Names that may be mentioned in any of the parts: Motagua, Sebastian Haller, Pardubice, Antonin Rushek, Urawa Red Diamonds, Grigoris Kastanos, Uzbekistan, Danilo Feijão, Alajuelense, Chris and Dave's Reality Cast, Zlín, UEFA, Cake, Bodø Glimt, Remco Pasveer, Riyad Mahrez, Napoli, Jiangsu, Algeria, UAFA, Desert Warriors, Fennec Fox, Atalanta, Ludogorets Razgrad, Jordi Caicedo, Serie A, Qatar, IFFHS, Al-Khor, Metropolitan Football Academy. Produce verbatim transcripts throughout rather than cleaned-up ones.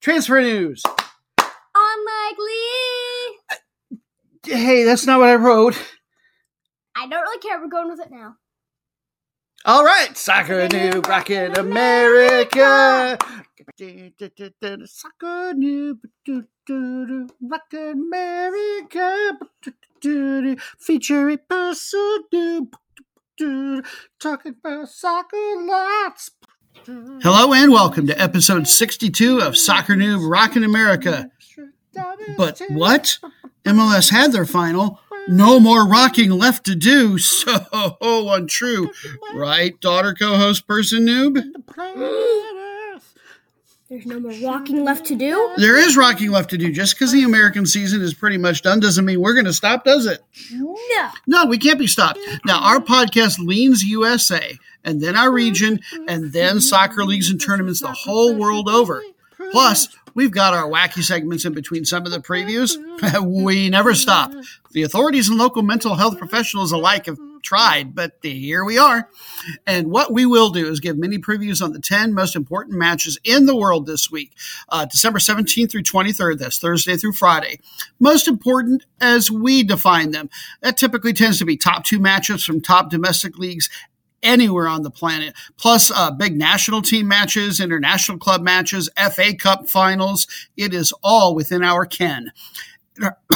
transfer news. Unlikely. Hey, that's not what I wrote. I don't really care. We're going with it now. All right, soccer new rockin' America. America. Soccer new. Rock America, feature a person talking about soccer lots. Hello and welcome to episode sixty-two of Soccer Noob Rockin' America. But what? M L S had their final. No more rocking left to do. So untrue. Right, daughter co-host person noob? There's no more rocking left to do? There is rocking left to do. Just because the American season is pretty much done doesn't mean we're going to stop, does it? No. No, we can't be stopped. Now, our podcast leans U S A, and then our region, and then soccer leagues and tournaments the whole world over. Plus, we've got our wacky segments in between some of the previews. We never stop. The authorities and local mental health professionals alike have tried, but here we are. And what we will do is give mini previews on the ten most important matches in the world this week, uh, December seventeenth through twenty-third. That's Thursday through Friday. Most important as we define them. That typically tends to be top two matchups from top domestic leagues anywhere on the planet, plus uh, big national team matches, international club matches, F A Cup finals. It is all within our ken.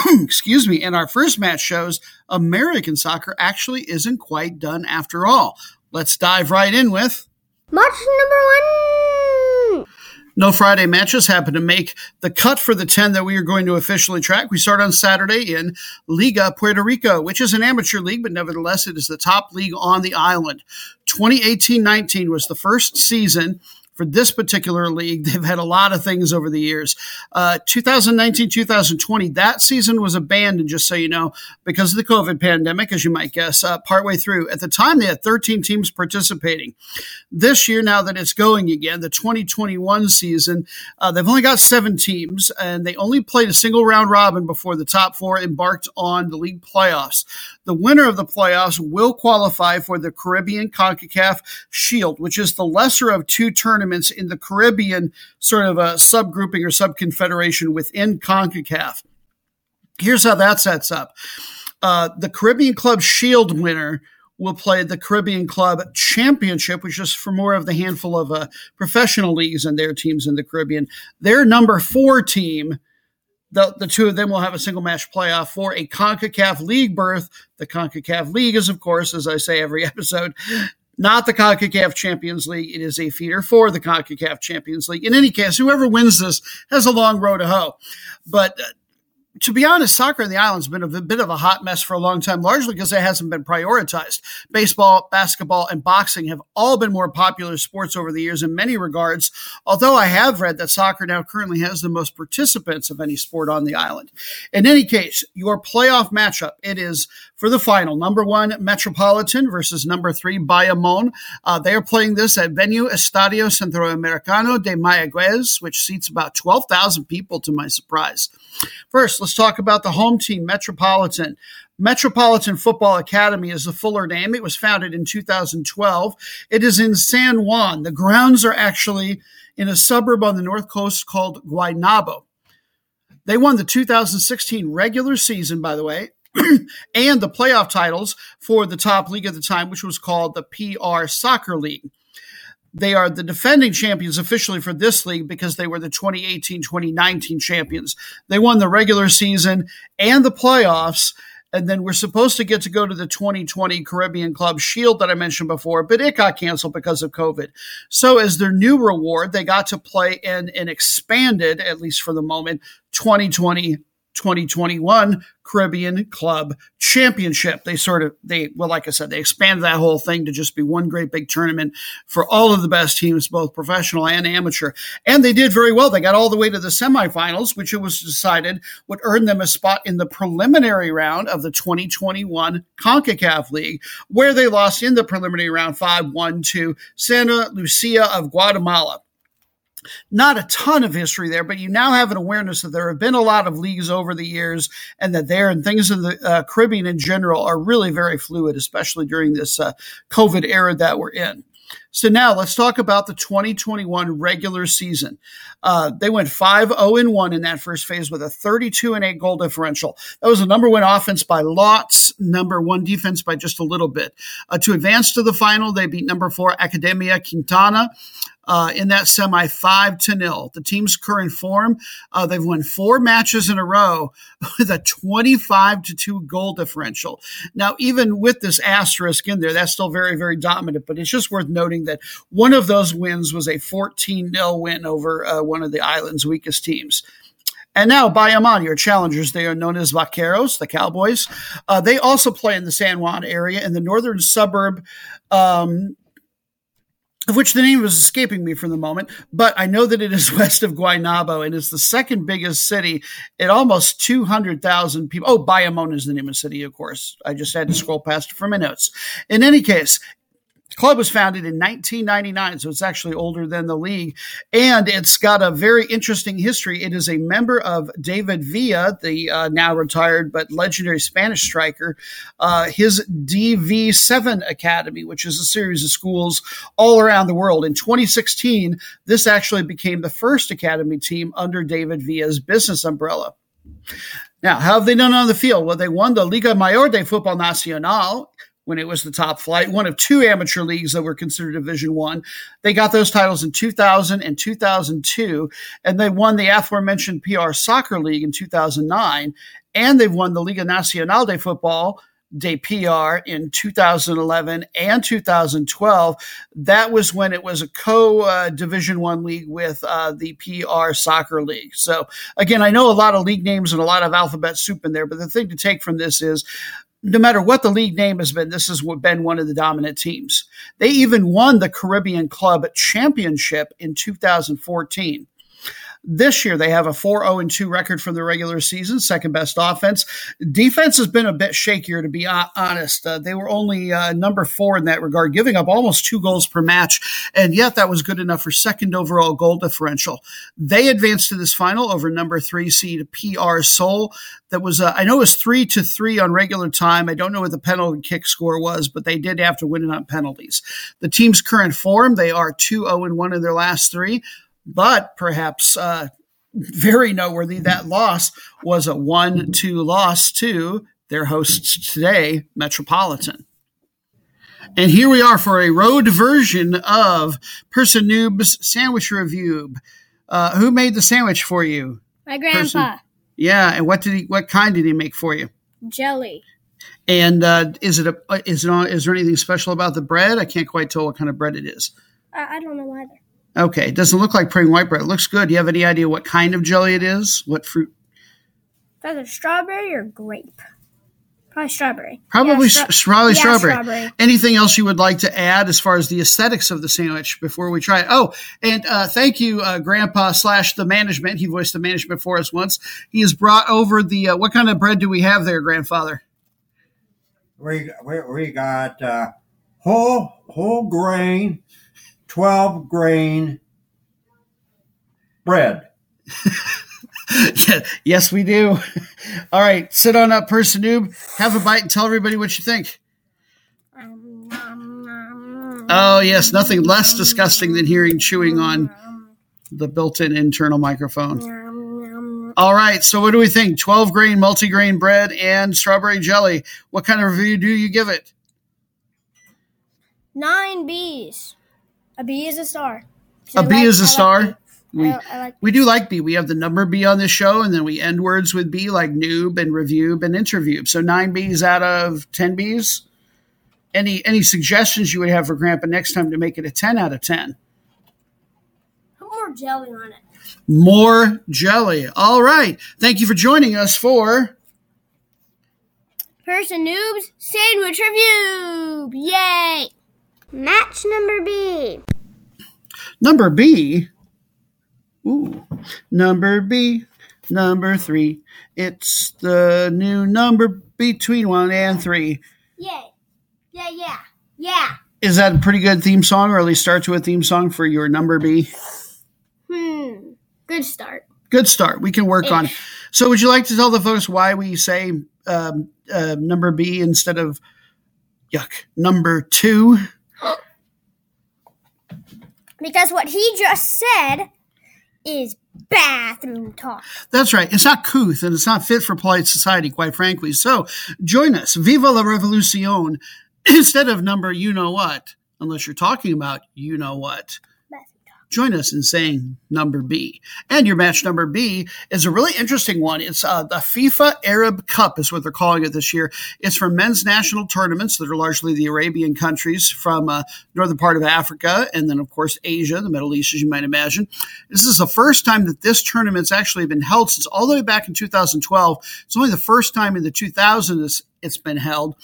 Excuse me. And our first match shows American soccer actually isn't quite done after all. Let's dive right in with match number one. No Friday matches happen to make the cut for the ten that we are going to officially track. We start on Saturday in Liga Puerto Rico, which is an amateur league, but nevertheless, it is the top league on the island. twenty eighteen nineteen was the first season for this particular league. They've had a lot of things over the years. Uh, twenty nineteen twenty twenty, that season was abandoned, just so you know, because of the COVID pandemic, as you might guess, uh, partway through. At the time, they had thirteen teams participating. This year, now that it's going again, the twenty twenty-one season, uh, they've only got seven teams, and they only played a single round robin before the top four embarked on the league playoffs. The winner of the playoffs will qualify for the Caribbean CONCACAF Shield, which is the lesser of two tournaments in the Caribbean sort of a subgrouping or subconfederation within CONCACAF. Here's how that sets up. Uh, the Caribbean Club Shield winner will play the Caribbean Club Championship, which is for more of the handful of uh, professional leagues and their teams in the Caribbean. Their number four team, the, the two of them will have a single match playoff for a CONCACAF League berth. The CONCACAF League is, of course, as I say every episode, not the CONCACAF Champions League. It is a feeder for the CONCACAF Champions League. In any case, whoever wins this has a long road to hoe. But uh, to be honest, soccer in the island has been a, a bit of a hot mess for a long time, largely because it hasn't been prioritized. Baseball, basketball, and boxing have all been more popular sports over the years in many regards, although I have read that soccer now currently has the most participants of any sport on the island. In any case, your playoff matchup, it is for the final, number one, Metropolitan versus number three, Bayamon. Uh, they are playing this at venue Estadio Centroamericano de Mayaguez, which seats about twelve thousand people, to my surprise. First, let's talk about the home team, Metropolitan. Metropolitan Football Academy is the fuller name. It was founded in two thousand twelve. It is in San Juan. The grounds are actually in a suburb on the north coast called Guaynabo. They won the two thousand sixteen regular season, by the way, and the playoff titles for the top league at the time, which was called the P R Soccer League. They are the defending champions officially for this league because they were the twenty eighteen twenty nineteen champions. They won the regular season and the playoffs, and then we're supposed to get to go to the twenty twenty Caribbean Club Shield that I mentioned before, but it got canceled because of COVID. So as their new reward, they got to play in an expanded, at least for the moment, twenty twenty twenty twenty-one Caribbean Club Championship. They sort of, they, well, like I said, they expanded that whole thing to just be one great big tournament for all of the best teams, both professional and amateur. And they did very well. They got all the way to the semifinals, which it was decided would earn them a spot in the preliminary round of the twenty twenty-one CONCACAF League, where they lost in the preliminary round five one to Santa Lucia of Guatemala. Not a ton of history there, but you now have an awareness that there have been a lot of leagues over the years and that there and things in the uh, Caribbean in general are really very fluid, especially during this uh, COVID era that we're in. So now let's talk about the twenty twenty-one regular season. Uh, they went five oh and one in that first phase with a thirty-two and eight goal differential. That was the number one offense by lots, number one defense by just a little bit. Uh, to advance to the final, they beat number four Academia Quintana uh, in that semi five to nothing. The team's current form, uh, they've won four matches in a row with a twenty-five to two goal differential. Now, even with this asterisk in there, that's still very, very dominant, but it's just worth noting that one of those wins was a fourteen to nothing win over uh, one of the island's weakest teams. And now Bayamon, your challengers, they are known as Vaqueros, the Cowboys. Uh, they also play in the San Juan area in the northern suburb, um, of which the name was escaping me for the moment, but I know that it is west of Guaynabo, and it's the second biggest city at almost two hundred thousand people. Oh, Bayamon is the name of the city, of course. I just had to scroll past it for my notes. In any case, the club was founded in nineteen ninety-nine, so it's actually older than the league, and it's got a very interesting history. It is a member of David Villa, the uh, now retired but legendary Spanish striker, uh, his D V seven Academy, which is a series of schools all around the world. In twenty sixteen, this actually became the first academy team under David Villa's business umbrella. Now, how have they done on the field? Well, they won the Liga Mayor de Fútbol Nacional when it was the top flight, one of two amateur leagues that were considered Division One. They got those titles in two thousand and two thousand two, and they won the aforementioned P R Soccer League in two thousand nine, and they've won the Liga Nacional de Football, de P R, in two thousand eleven and two thousand twelve. That was when it was a co-Division uh, One league with uh, the P R Soccer League. So, again, I know a lot of league names and a lot of alphabet soup in there, but the thing to take from this is, no matter what the league name has been, this has been one of the dominant teams. They even won the Caribbean Club Championship in two thousand fourteen. This year, they have a four oh and two record from the regular season, second best offense. Defense has been a bit shakier, to be honest. Uh, they were only uh, number four in that regard, giving up almost two goals per match, and yet that was good enough for second overall goal differential. They advanced to this final over number three seed P R Seoul. That was, uh, I know it was three to three on regular time. I don't know what the penalty kick score was, but they did have to win it on penalties. The team's current form, they are two oh and one in their last three. But perhaps uh, very noteworthy, that loss was a one two loss to their hosts today, Metropolitan. And here we are for a road version of Person Noob's Sandwich Review. Uh, who made the sandwich for you? My grandpa. Person? Yeah, and what did he? What kind did he make for you? Jelly. And uh, is it a? Is it on? Is there anything special about the bread? I can't quite tell what kind of bread it is. I, I don't know either. Okay, it doesn't look like plain white bread. It looks good. Do you have any idea what kind of jelly it is? What fruit? Either strawberry or grape. Probably strawberry. Probably, yeah, stra- probably yeah, strawberry. strawberry. Anything else you would like to add as far as the aesthetics of the sandwich before we try it? Oh, and uh, thank you, uh, Grandpa slash the management. He voiced the management for us once. He has brought over the uh, – what kind of bread do we have there, Grandfather? We we, we got uh, whole whole grain. twelve grain bread. Yes, we do. All right. Sit on up, Person Noob. Have a bite and tell everybody what you think. Oh, yes. Nothing less disgusting than hearing chewing on the built-in internal microphone. All right. So what do we think? twelve grain, multi-grain bread and strawberry jelly. What kind of review do you give it? Nine B's. A B is a star. A B like, is a I star. Like we I, I like we do like B. We have the number B on this show, and then we end words with B, like noob and review and interview. So nine B's out of ten B's. Any any suggestions you would have for Grandpa next time to make it a ten out of ten? more jelly on it. More jelly. All right. Thank you for joining us for Person Noob's Sandwich Review. Yay. Match number B. Number B. Ooh. Number B. Number three. It's the new number between one and three. Yay. Yeah, yeah, yeah. Is that a pretty good theme song, or at least starts with a theme song for your number B? Hmm. Good start. Good start. We can work Ish. on it. So would you like to tell the folks why we say um, uh, number B instead of, yuck, number two? Because what he just said is bathroom talk. That's right. It's not couth, and it's not fit for polite society, quite frankly. So join us. Viva la revolucion. Instead of number you-know-what, unless you're talking about you-know-what, join us in saying number B. And your match number B is a really interesting one. It's uh, the FIFA Arab Cup is what they're calling it this year. It's for men's national tournaments that are largely the Arabian countries from uh, northern part of Africa and then, of course, Asia, the Middle East, as you might imagine. This is the first time that this tournament's actually been held since all the way back in two thousand twelve. It's only the first time in the two thousands it's been held.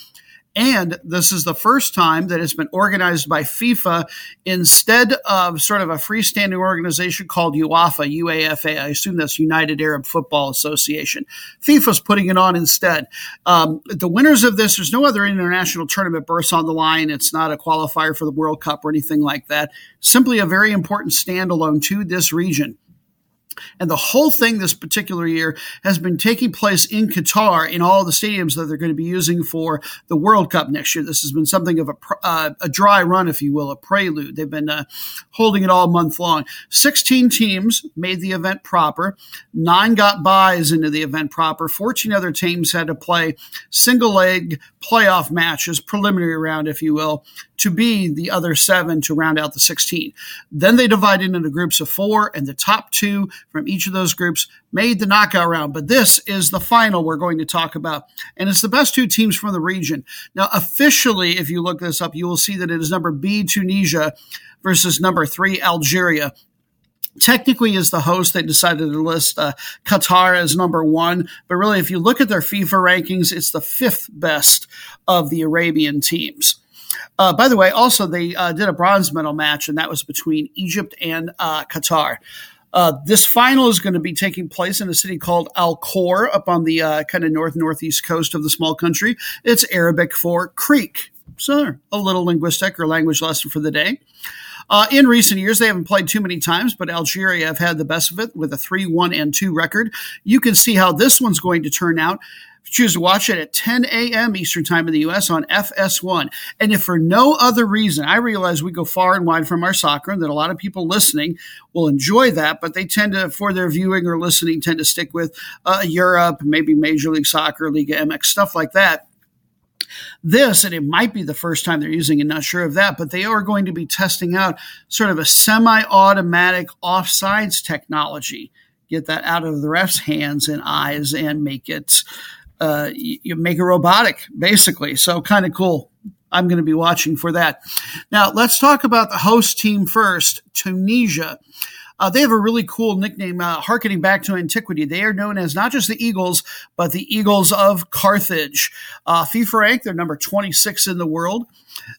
And this is the first time that it's been organized by FIFA instead of sort of a freestanding organization called U A F A, U A F A. I assume that's United Arab Football Association. FIFA's putting it on instead. Um, the winners of this, there's no other international tournament berths on the line. It's not a qualifier for the World Cup or anything like that. Simply a very important standalone to this region. And the whole thing this particular year has been taking place in Qatar in all the stadiums that they're going to be using for the World Cup next year. This has been something of a, uh, a dry run, if you will, a prelude. They've been uh, holding it all month long. sixteen teams made the event proper. Nine got buys into the event proper. fourteen other teams had to play single leg playoff matches, preliminary round, if you will, to be the other seven to round out the sixteen. Then they divided into groups of four, and the top two from each of those groups made the knockout round. But this is the final we're going to talk about, and it's the best two teams from the region. Now, officially, if you look this up, you will see that it is number B, Tunisia, versus number three, Algeria. Technically, as the host, they decided to list uh, Qatar as number one. But really, if you look at their FIFA rankings, it's the fifth best of the Arabian teams. Uh, by the way, also, they uh, did a bronze medal match, and that was between Egypt and uh, Qatar. Uh, this final is going to be taking place in a city called Al-Khor up on the uh, kind of north-northeast coast of the small country. It's Arabic for creek. So a little linguistic or language lesson for the day. Uh, in recent years, they haven't played too many times, but Algeria have had the best of it with a three one and two record. You can see how this one's going to turn out. Choose to watch it at ten a.m. Eastern Time in the U S on F S one. And if for no other reason, I realize we go far and wide from our soccer and that a lot of people listening will enjoy that, but they tend to, for their viewing or listening, tend to stick with uh, Europe, maybe Major League Soccer, Liga M X, stuff like that. This, and it might be the first time they're using it, not sure of that, but they are going to be testing out sort of a semi-automatic offsides technology. Get that out of the ref's hands and eyes and make it Uh, you make it robotic, basically. So kind of cool. I'm going to be watching for that. Now, let's talk about the host team first, Tunisia. Uh, they have a really cool nickname, uh, harkening back to antiquity. They are known as not just the Eagles, but the Eagles of Carthage. Uh, FIFA rank, they're number twenty-six in the world.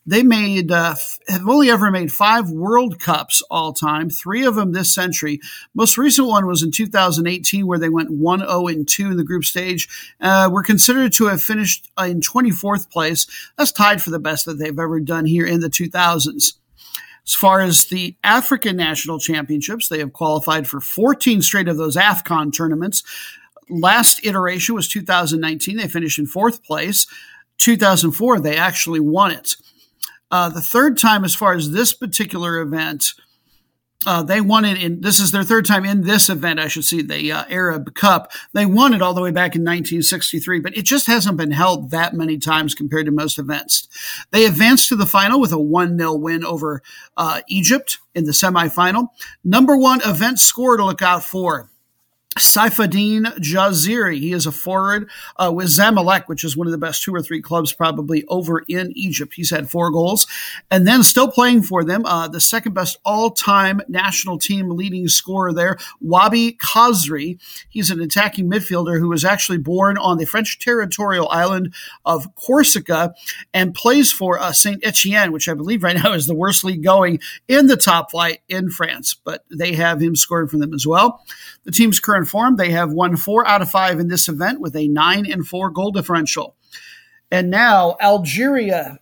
They made uh, f- have only ever made five World Cups all time, three of them this century. Most recent one was in two thousand eighteen, where they went one oh and two in the group stage. Uh, we're considered to have finished in twenty-fourth place. That's tied for the best that they've ever done here in the two thousands. As far as the African national championships, they have qualified for fourteen straight of those AFCON tournaments. Last iteration was two thousand nineteen. They finished in fourth place. two thousand four, they actually won it. Uh, the third time, as far as this particular event, uh, they won it in, this is their third time in this event, I should say, the uh, Arab Cup. They won it all the way back in nineteen sixty-three, but it just hasn't been held that many times compared to most events. They advanced to the final with a one nil win over uh, Egypt in the semifinal. Number one event score to look out for. Saifedean Jaziri. He is a forward uh, with Zamalek, which is one of the best two or three clubs probably over in Egypt. He's had four goals. And then still playing for them, uh, the second best all-time national team leading scorer there, Wabi Khazri. He's an attacking midfielder who was actually born on the French territorial island of Corsica and plays for uh, Saint Etienne, which I believe right now is the worst league going in the top flight in France. But they have him scoring for them as well. The team's current form, they have won four out of five in this event with a nine and four goal differential. And now Algeria,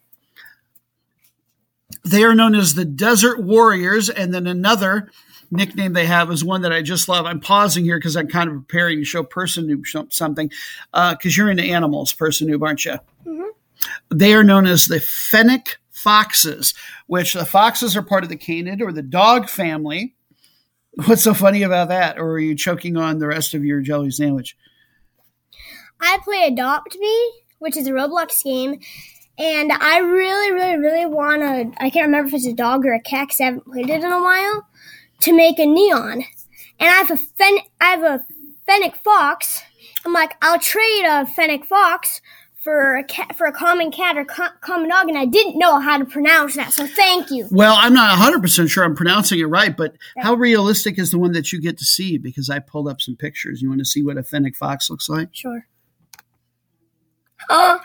they are known as the Desert Warriors. And then another nickname they have is one that I just love. I'm pausing here because I'm kind of preparing to show Person Noob something because uh, you're into animals, Person Noob, aren't you? Mm-hmm. They are known as the Fennec Foxes, which the foxes are part of the canid or the dog family. What's so funny about that? Or are you choking on the rest of your jelly sandwich? I play Adopt Me, which is a Roblox game, and I really, really, really want to, I can't remember if it's a dog or a cat because I haven't played it in a while, to make a neon. And I have a, fen- I have a Fennec Fox. I'm like, I'll trade a Fennec Fox for a cat, for a common cat or co- common dog, and I didn't know how to pronounce that, so thank you. Well, I'm not one hundred percent sure I'm pronouncing it right, but how realistic is the one that you get to see? Because I pulled up some pictures. You want to see what a Fennec Fox looks like? Sure. Uh,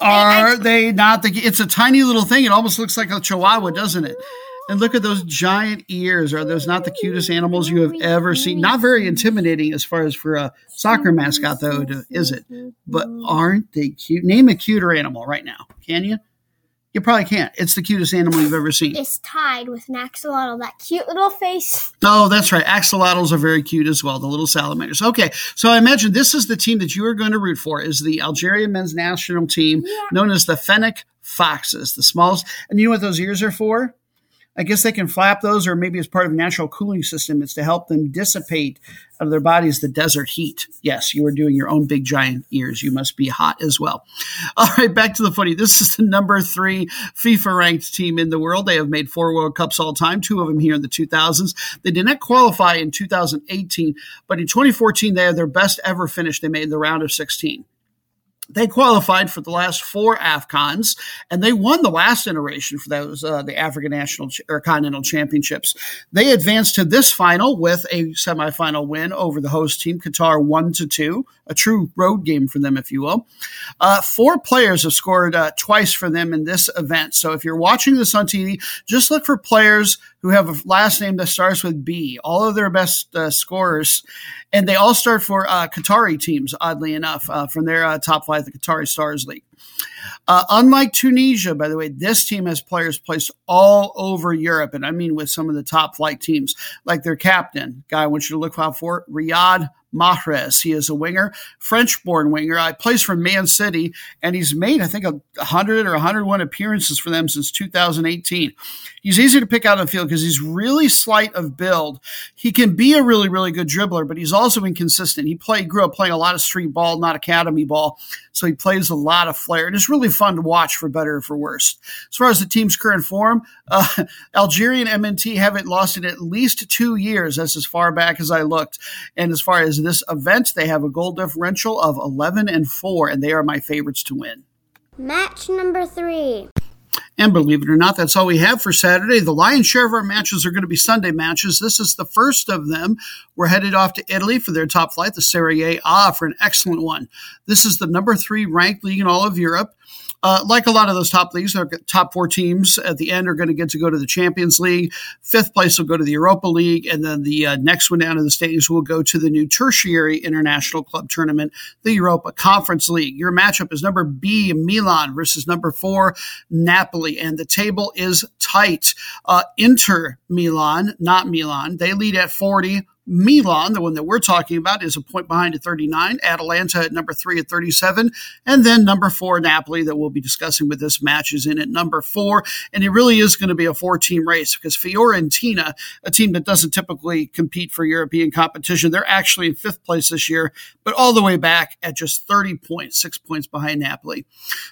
Are I, I, they not? The, it's a tiny little thing. It almost looks like a chihuahua, doesn't it? And look at those giant ears. Are those not the cutest animals you have ever seen? Not very intimidating as far as for a soccer mascot, though, is it? But aren't they cute? Name a cuter animal right now. Can you? You probably can't. It's the cutest animal you've ever seen. It's tied with an axolotl, that cute little face. Oh, that's right. Axolotls are very cute as well, the little salamanders. Okay, so I imagine this is the team that you are going to root for, is the Algerian men's national team, yeah, known as the Fennec Foxes, the smallest. And you know what those ears are for? I guess they can flap those, or maybe as part of a natural cooling system, it's to help them dissipate out of their bodies the desert heat. Yes, you are doing your own big giant ears. You must be hot as well. All right, back to the footy. This is the number three FIFA-ranked team in the world. They have made four World Cups all time, two of them here in the two thousands. They did not qualify in two thousand eighteen, but in twenty fourteen, they had their best ever finish. They made the round of sixteen. They qualified for the last four AFCONs, and they won the last iteration for those uh, the African National Ch- or Continental Championships. They advanced to this final with a semifinal win over the host team, Qatar, one to two, a true road game for them, if you will. Uh, four players have scored uh, twice for them in this event. So if you're watching this on T V, just look for players who have a last name that starts with B, all of their best uh, scorers. And they all start for uh, Qatari teams, oddly enough, uh, from their uh, top flight, the Qatari Stars League. Uh, unlike Tunisia, by the way, this team has players placed all over Europe, and I mean with some of the top flight teams, like their captain, guy I want you to look out for, Riyad Mahrez. He is a winger, French-born winger. I plays for Man City, and he's made, I think, one hundred or one hundred one appearances for them since two thousand eighteen. He's easy to pick out on the field because he's really slight of build. He can be a really, really good dribbler, but he's also inconsistent. He played, grew up playing a lot of street ball, not academy ball, so he plays a lot of flair. And it's really fun to watch, for better or for worse. As far as the team's current form, uh, Algerian M N T haven't lost in at least two years. That's as far back as I looked. And as far as this event, they have a goal differential of eleven and four, and they are my favorites to win. Match number three. And believe it or not, that's all we have for Saturday. The lion's share of our matches are going to be Sunday matches. This is the first of them. We're headed off to Italy for their top flight, the Serie A, for an excellent one. This is the number three ranked league in all of Europe. Uh, like a lot of those top leagues, their top four teams at the end are going to get to go to the Champions League. Fifth place will go to the Europa League. And then the uh, next one down in the standings will go to the new tertiary international club tournament, the Europa Conference League. Your matchup is number B, Milan, versus number four, Napoli. And the table is tight. Uh, Inter Milan, not Milan. They lead at forty. Milan, the one that we're talking about, is a point behind at thirty-nine, Atalanta at number three at thirty-seven, and then number four, Napoli, that we'll be discussing with this match, is in at number four, and it really is going to be a four-team race because Fiorentina, a team that doesn't typically compete for European competition, they're actually in fifth place this year, but all the way back at just thirty points, six points behind Napoli.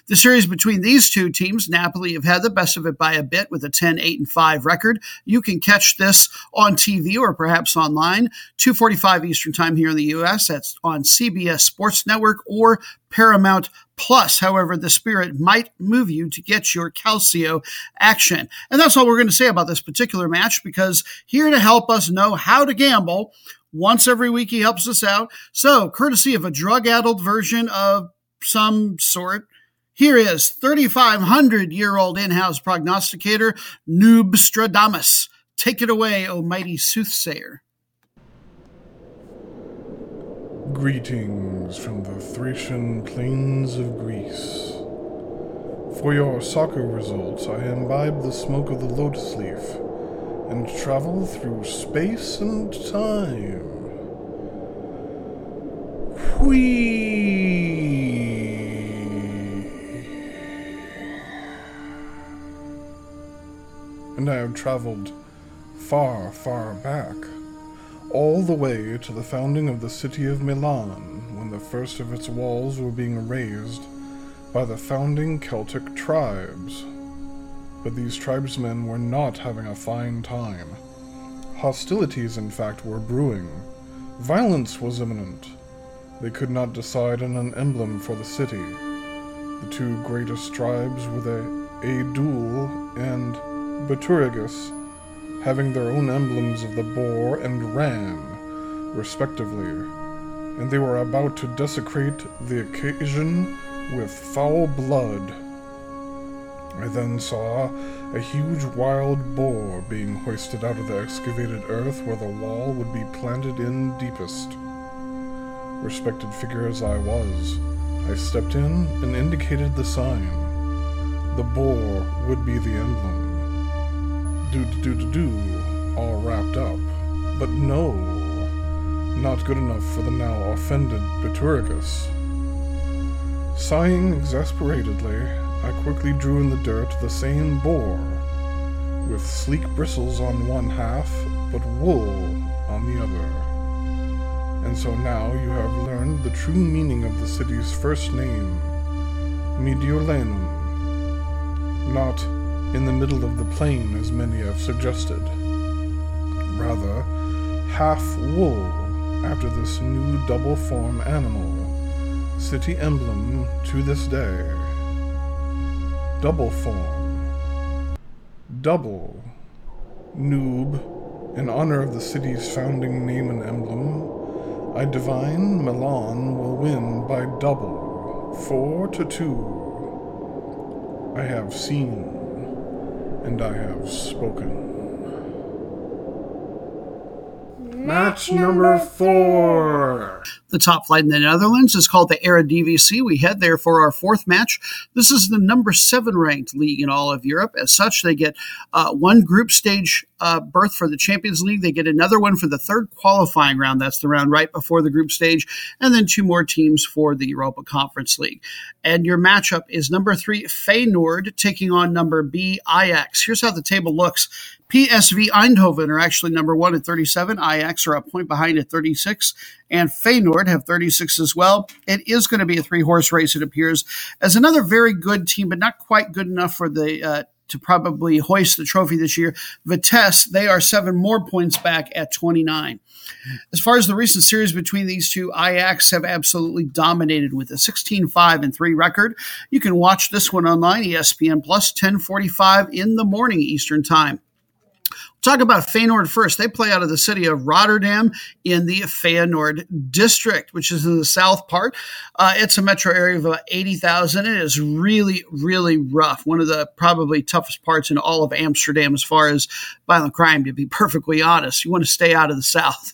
The series between these two teams, Napoli have had the best of it by a bit with a ten, eight, and five record. You can catch this on T V or perhaps online. Eastern, two forty-five Eastern time here in the U S. That's on C B S Sports Network or Paramount Plus. However, the Spirit might move you to get your Calcio action. And that's all we're going to say about this particular match, because here to help us know how to gamble once every week, he helps us out. So, courtesy of a drug-addled version of some sort, here is thirty-five hundred year old in-house prognosticator Noobstradamus. Take it away, O mighty soothsayer. Greetings from the Thracian plains of Greece. For your soccer results, I imbibe the smoke of the lotus leaf and travel through space and time. Whee! And I have traveled far, far back, all the way to the founding of the city of Milan, when the first of its walls were being razed by the founding Celtic tribes. But these tribesmen were not having a fine time. Hostilities, in fact, were brewing. Violence was imminent. They could not decide on an emblem for the city. The two greatest tribes were the Aedul and Biturigus, having their own emblems of the boar and ram, respectively, and they were about to desecrate the occasion with foul blood. I then saw a huge wild boar being hoisted out of the excavated earth where the wall would be planted in deepest. Respected figure as I was, I stepped in and indicated the sign. The boar would be the emblem. Do-do-do-do-do, all wrapped up. But no, not good enough for the now offended Biturigus. Sighing exasperatedly, I quickly drew in the dirt the same boar, with sleek bristles on one half, but wool on the other. And so now you have learned the true meaning of the city's first name, Mediolanum. Not in the middle of the plain, as many have suggested. Rather, half wool, after this new double-form animal, city emblem to this day. Double form. Double. Noob, in honor of the city's founding name and emblem, I divine Milan will win by double, four to two. I have seen, and I have spoken. Match number four. The top flight in the Netherlands is called the Era D V C. We head there for our fourth match. This is the number seven ranked league in all of Europe. As such, they get uh, one group stage uh, berth for the Champions League. They get another one for the third qualifying round. That's the round right before the group stage. And then two more teams for the Europa Conference League. And your matchup is number three, Feyenoord, taking on number B, Ajax. Here's how the table looks. P S V Eindhoven are actually number one at thirty-seven. Ajax are a point behind at thirty-six. And Feyenoord have thirty-six as well. It is going to be a three-horse race, it appears, as another very good team, but not quite good enough for the uh, to probably hoist the trophy this year. Vitesse, they are seven more points back at twenty-nine. As far as the recent series between these two, Ajax have absolutely dominated with a sixteen five and three record. You can watch this one online, E S P N Plus, ten forty-five in the morning Eastern Time. Talk about Feyenoord first. They play out of the city of Rotterdam in the Feyenoord district, which is in the south part. Uh, it's a metro area of about eighty thousand. It is really, really rough. One of the probably toughest parts in all of Amsterdam as far as violent crime, to be perfectly honest. You want to stay out of the south.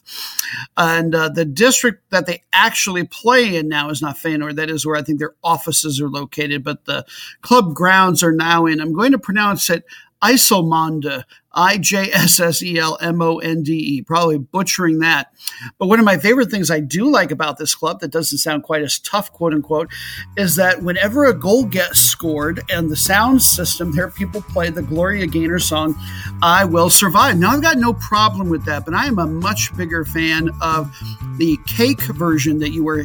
And uh, the district that they actually play in now is not Feyenoord. That is where I think their offices are located, but the club grounds are now in, I'm going to pronounce it IJsselmonde, I J S S E L M O N D E, probably butchering that. But one of my favorite things I do like about this club that doesn't sound quite as tough, quote unquote, is that whenever a goal gets scored and the sound system, there people play the Gloria Gaynor song, I Will Survive. Now, I've got no problem with that, but I am a much bigger fan of the cake version that you were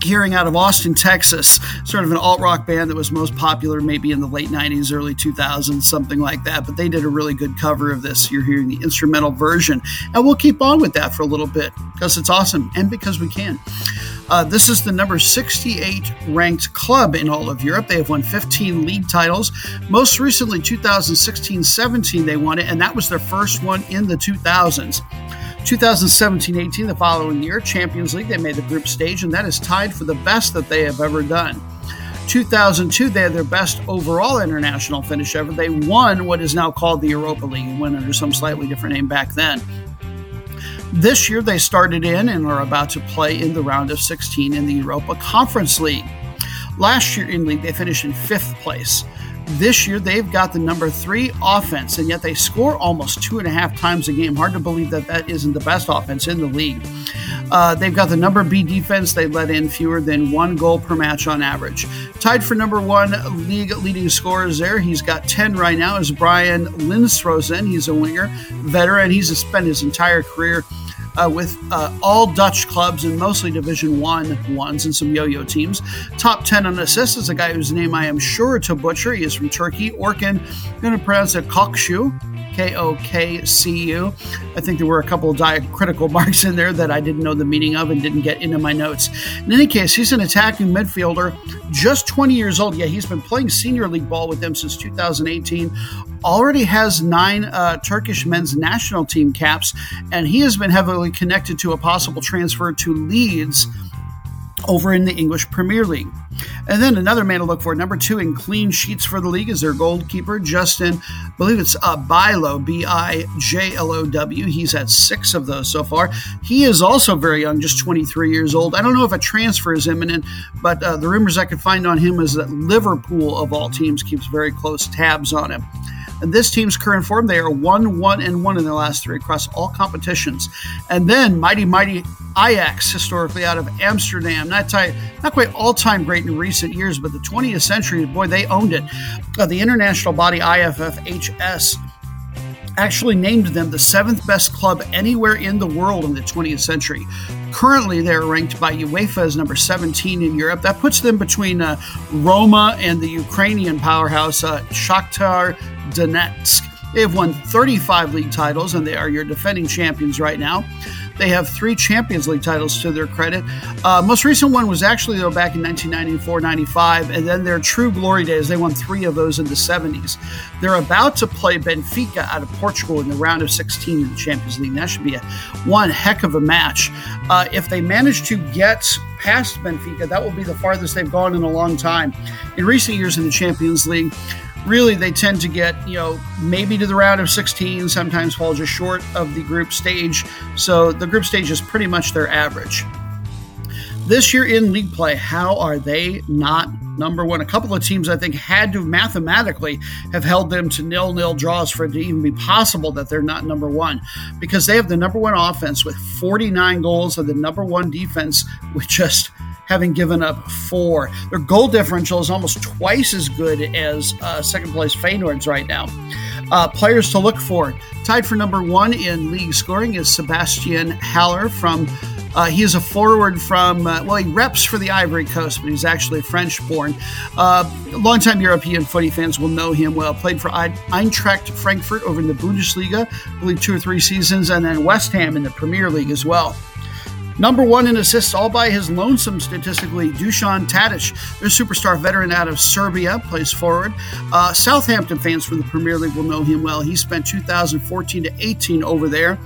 gearing out of Austin, Texas, sort of an alt-rock band that was most popular maybe in the late nineties, early two thousands, something like that. But they did a really good cover of this. You're hearing the instrumental version. And we'll keep on with that for a little bit because it's awesome and because we can. Uh, this is the number sixty-eight ranked club in all of Europe. They have won fifteen league titles. Most recently, two thousand sixteen seventeen, they won it, and that was their first one in the two thousands. two thousand seventeen eighteen, the following year, Champions League, they made the group stage, and that is tied for the best that they have ever done. two thousand two, they had their best overall international finish ever. They won what is now called the Europa League and went under some slightly different name back then. This year, they started in and are about to play in the round of sixteen in the Europa Conference League. Last year in league, they finished in fifth place. This year, they've got the number three offense, and yet they score almost two and a half times a game. Hard to believe that that isn't the best offense in the league. Uh, they've got the number B defense. They let in fewer than one goal per match on average. Tied for number one league leading scorers there. He's got ten right now is Brian Linsrosen. He's a winger, veteran. He's spent his entire career Uh, with uh, all Dutch clubs and mostly Division One ones and some yo-yo teams. Top ten on assists is a guy whose name I am sure to butcher. He is from Turkey. Orkin, I'm going to pronounce it Kokcu, K O K C U. I think there were a couple of diacritical marks in there that I didn't know the meaning of and didn't get into my notes. In any case, he's an attacking midfielder, just twenty years old. Yeah, he's been playing senior league ball with them since two thousand eighteen. Already has nine uh, Turkish men's national team caps, and he has been heavily connected to a possible transfer to Leeds over in the English Premier League. And then another man to look for, number two in clean sheets for the league, is their goalkeeper, Justin, I believe it's uh, Bijlow, B I J L O W. He's had six of those so far. He is also very young, just twenty-three years old. I don't know if a transfer is imminent, but uh, the rumors I could find on him is that Liverpool, of all teams, keeps very close tabs on him. And this team's current form, they are one one and one in their last three across all competitions. And then mighty, mighty Ajax, historically out of Amsterdam. Not, tight, not quite all-time great in recent years, but the twentieth century, boy, they owned it. Uh, the international body I F F H S actually named them the seventh best club anywhere in the world in the twentieth century. Currently, they're ranked by UEFA as number seventeen in Europe. That puts them between uh, Roma and the Ukrainian powerhouse uh, Shakhtar Donetsk. They have won thirty-five league titles, and they are your defending champions right now. They have three Champions League titles to their credit. Uh, most recent one was actually, though, back in nineteen ninety-four ninety-five, and then their true glory days, they won three of those in the seventies. They're about to play Benfica out of Portugal in the round of sixteen in the Champions League. That should be a one heck of a match. Uh, if they manage to get past Benfica, that will be the farthest they've gone in a long time. In recent years in the Champions League, really, they tend to get, you know, maybe to the round of sixteen, sometimes fall just short of the group stage. So the group stage is pretty much their average. This year in league play, how are they not number one? A couple of teams, I think, had to mathematically have held them to nil-nil draws for it to even be possible that they're not number one, because they have the number one offense with forty-nine goals and the number one defense with just having given up four. Their goal differential is almost twice as good as uh, second-place Feyenoord's right now. Uh, players to look for. Tied for number one in league scoring is Sebastian Haller from Uh, he is a forward from, uh, well, he reps for the Ivory Coast, but he's actually French-born. Uh, longtime European footy fans will know him well. Played for Eintracht Frankfurt over in the Bundesliga, I believe two or three seasons, and then West Ham in the Premier League as well. Number one in assists, all by his lonesome statistically, Dusan Tadic, their superstar veteran out of Serbia, plays forward. Uh, Southampton fans from the Premier League will know him well. He spent two thousand fourteen to eighteen over there.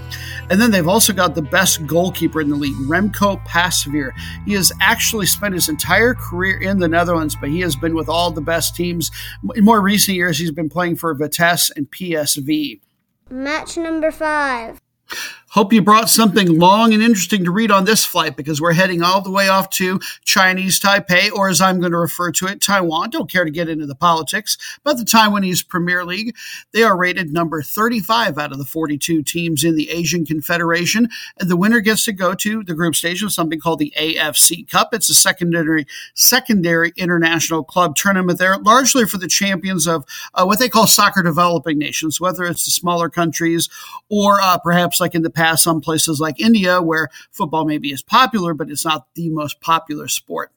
And then they've also got the best goalkeeper in the league, Remco Pasveer. He has actually spent his entire career in the Netherlands, but he has been with all the best teams. In more recent years, he's been playing for Vitesse and P S V. Match number five. Hope you brought something long and interesting to read on this flight, because we're heading all the way off to Chinese Taipei, or as I'm going to refer to it, Taiwan. Don't care to get into the politics, but the Taiwanese Premier League, they are rated number thirty-five out of the forty-two teams in the Asian Confederation, and the winner gets to go to the group stage of something called the A F C Cup. It's a secondary secondary international club tournament there, largely for the champions of uh, what they call soccer developing nations, whether it's the smaller countries or uh, perhaps like in the past, past some places like India, where football maybe is popular, but it's not the most popular sport.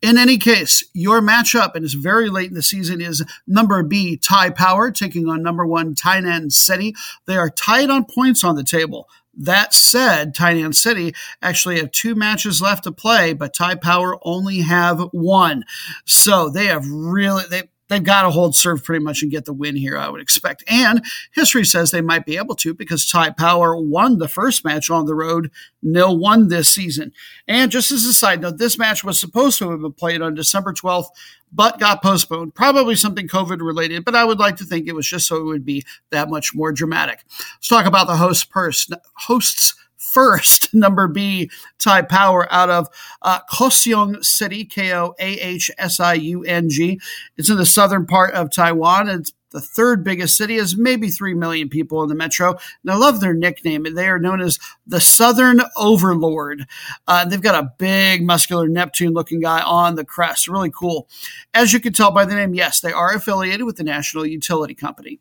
In any case, your matchup, and it's very late in the season, is number B, Thai Power, taking on number one, Tainan City. They are tied on points on the table. That said, Tainan City actually have two matches left to play, but Thai Power only have one. So they have really – they. They've got to hold serve pretty much and get the win here, I would expect. And history says they might be able to, because Thai Power won the first match on the road, nil one this season. And just as a side note, this match was supposed to have been played on December twelfth, but got postponed, probably something COVID-related, but I would like to think it was just so it would be that much more dramatic. Let's talk about the host purse, hosts first, number B, Thai Power out of uh, Kaohsiung City, K O A H S I U N G. It's in the southern part of Taiwan. It's the third biggest city, is maybe three million people in the metro. And I love their nickname. They are known as the Southern Overlord. Uh, they've got a big, muscular, Neptune-looking guy on the crest. Really cool. As you can tell by the name, yes, they are affiliated with the National Utility Company.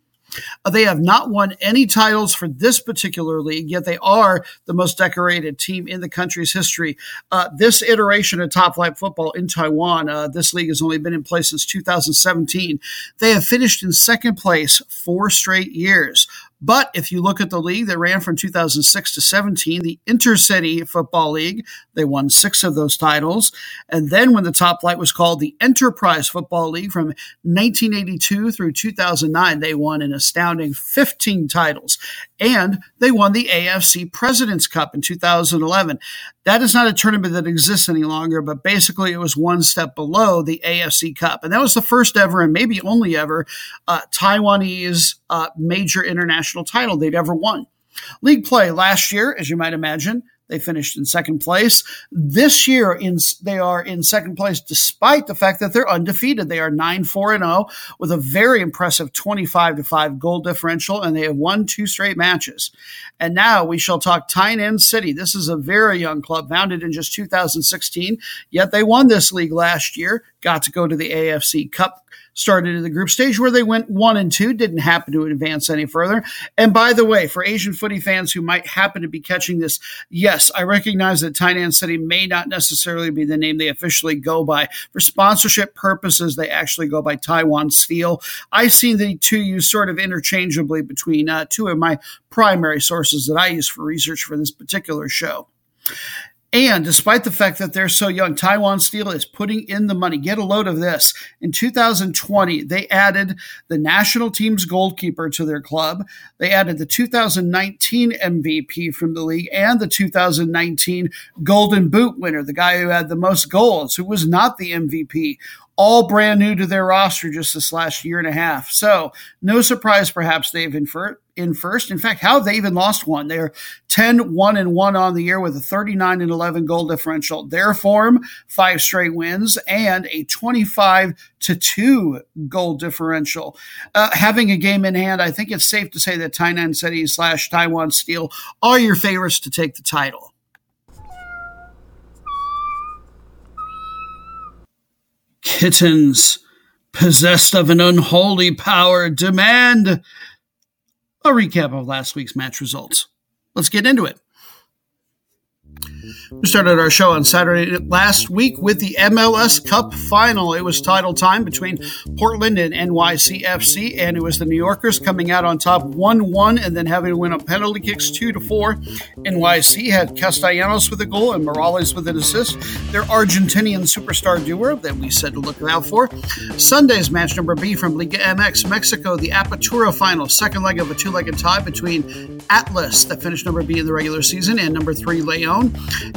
Uh, they have not won any titles for this particular league, yet they are the most decorated team in the country's history. Uh, this iteration of top flight football in Taiwan, uh, this league has only been in place since two thousand seventeen. They have finished in second place four straight years. But if you look at the league that ran from two thousand six to seventeen, the Intercity Football League, they won six of those titles. And then when the top flight was called the Enterprise Football League from nineteen eighty-two through two thousand nine, they won an astounding fifteen titles. And they won the A F C President's Cup in two thousand eleven. That is not a tournament that exists any longer, but basically it was one step below the A F C Cup. And that was the first ever, and maybe only ever, uh, Taiwanese uh, major international title they'd ever won. League play last year, as you might imagine, they finished in second place. This year, in, they are in second place despite the fact that they're undefeated. They are nine four and oh with a very impressive twenty-five to five goal differential, and they have won two straight matches. And now we shall talk Tainan City. This is a very young club, founded in just two thousand sixteen, yet they won this league last year, got to go to the A F C Cup, started in the group stage where they went one and two, didn't happen to advance any further. And by the way, for Asian footy fans who might happen to be catching this, yes, I recognize that Tainan City may not necessarily be the name they officially go by. For sponsorship purposes, they actually go by Taiwan Steel. I see the two used sort of interchangeably between uh, two of my primary sources that I use for research for this particular show. And despite the fact that they're so young, Taiwan Steel is putting in the money. Get a load of this. In two thousand twenty, they added the national team's goalkeeper to their club. They added the two thousand nineteen M V P from the league and the two thousand nineteen Golden Boot winner, the guy who had the most goals, who was not the M V P. All brand new to their roster just this last year and a half. So no surprise, perhaps, they've infer- in first. In fact, how have they even lost one? They're ten one and one on the year with a thirty-nine and eleven goal differential. Their form, five straight wins and a twenty-five to two goal differential. Uh, having a game in hand, I think it's safe to say that Tainan City slash Taiwan Steel are your favorites to take the title. Kittens, possessed of an unholy power, demand a recap of last week's match results. Let's get into it. We started our show on Saturday last week with the M L S Cup Final. It was title time between Portland and N Y C F C, and it was the New Yorkers coming out on top one one and then having to win on penalty kicks two to four. N Y C had Castellanos with a goal and Morales with an assist, their Argentinian superstar duo that we said to look out for. Sunday's match number B from Liga M X Mexico, the Apertura Final, second leg of a two-legged tie between Atlas, that finished number B in the regular season, and number three, León.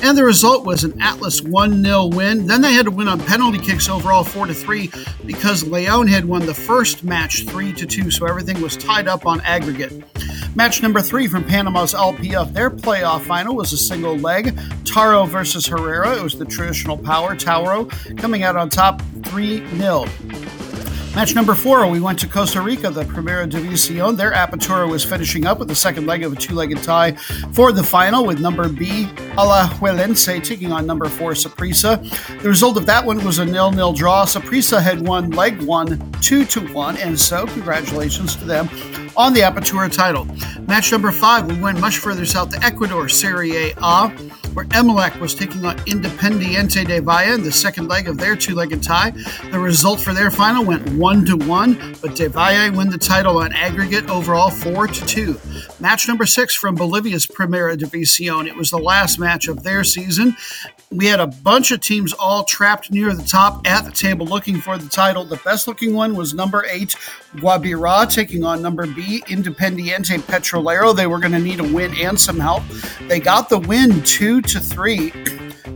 And the result was an Atlas one nil win. Then they had to win on penalty kicks overall four to three because León had won the first match three to two, so everything was tied up on aggregate. Match number three from Panama's L P F. Their playoff final was a single leg, Taro versus Herrera. It was the traditional power, Tauro, coming out on top three nil. Match number four, we went to Costa Rica, the Primera División. Their Apertura was finishing up with the second leg of a two-legged tie for the final, with number B, Alajuelense, taking on number four, Saprissa. The result of that one was a nil-nil draw. Saprissa had won leg one, two to one, and so congratulations to them on the Apertura title. Match number five, we went much further south to Ecuador, Serie A, where Emelec was taking on Independiente de Valle in the second leg of their two-legged tie. The result for their final went one to one, but de Valle win the title on aggregate overall four to two. Match number six from Bolivia's Primera División. It was the last match of their season. We had a bunch of teams all trapped near the top at the table looking for the title. The best-looking one was number eight, Guabirá, taking on number B, Independiente Petrolero. They were going to need a win and some help. They got the win two to three.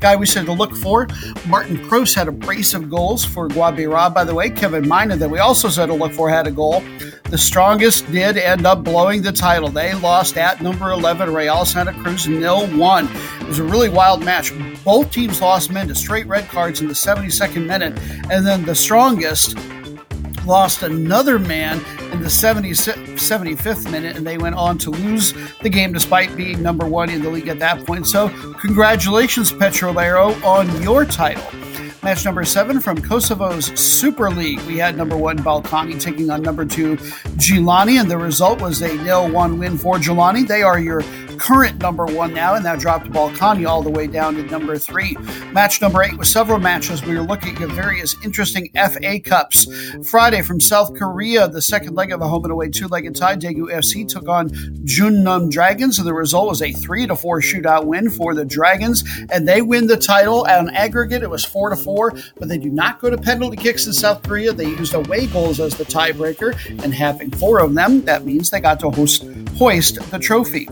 Guy we said to look for. Martin Kroos had a brace of goals for Guabirá, by the way. Kevin Mina, that we also said to look for, had a goal. The strongest did end up blowing the title. They lost at number eleven, Real Santa Cruz, nil one. It was a really wild match. Both teams lost men to straight red cards in the seventy-second minute, and then the strongest lost another man in the seventy, seventy-fifth minute, and they went on to lose the game despite being number one in the league at that point. So congratulations, Petrolero, on your title. Match number seven from Kosovo's Super League. We had number one Balkani taking on number two Jilani, and the result was a nil one win for Jilani. They are your current number one now, and that dropped Balkani all the way down to number three. Match number eight was several matches. We were looking at various interesting F A Cups. Friday from South Korea, the second leg of a home and away two-legged tie. Daegu F C took on Jeonnam Dragons, and the result was a three to four shootout win for the Dragons, and they win the title. On aggregate, it was four to four. But they do not go to penalty kicks in South Korea. They used away goals as the tiebreaker, and having four of them, that means they got to host, hoist the trophy.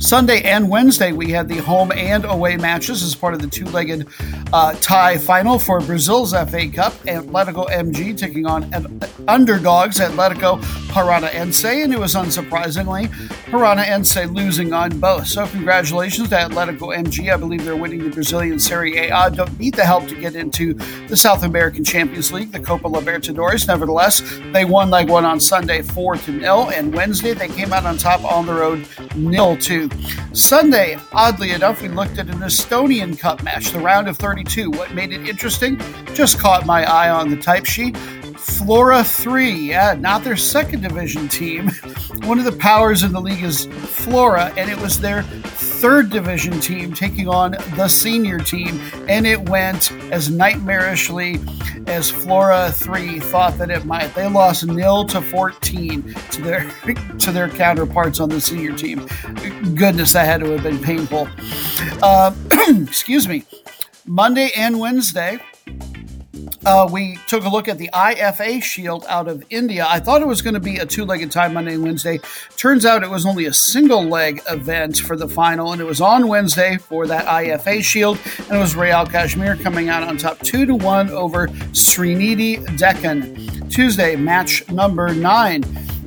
Sunday and Wednesday, we had the home and away matches as part of the two-legged uh, tie final for Brazil's F A Cup. Atlético M G taking on ad- underdogs Atlético Paranaense, and it was unsurprisingly Paranaense losing on both. So congratulations to Atlético M G. I believe they're winning the Brazilian Serie A. Don't need the help to get into the South American Champions League, the Copa Libertadores. Nevertheless, they won leg one on Sunday four to nil, and Wednesday they came out on top on the road nil two. Sunday, oddly enough, we looked at an Estonian Cup match, the round of thirty-two. What made it interesting? Just caught my eye on the type sheet. Flora three, yeah, not their second division team. One of the powers in the league is Flora, and it was their third division team taking on the senior team, and it went as nightmarishly as Flora three thought that it might. They lost nil to fourteen to their to their counterparts on the senior team. Goodness, that had to have been painful. Uh, excuse me. Monday and Wednesday, Uh, we took a look at the I F A Shield out of India. I thought it was going to be a two-legged tie Monday and Wednesday. Turns out it was only a single-leg event for the final, and it was on Wednesday for that I F A Shield, and it was Real Kashmir coming out on top two to one over Srinidhi Deccan. Tuesday, match number nine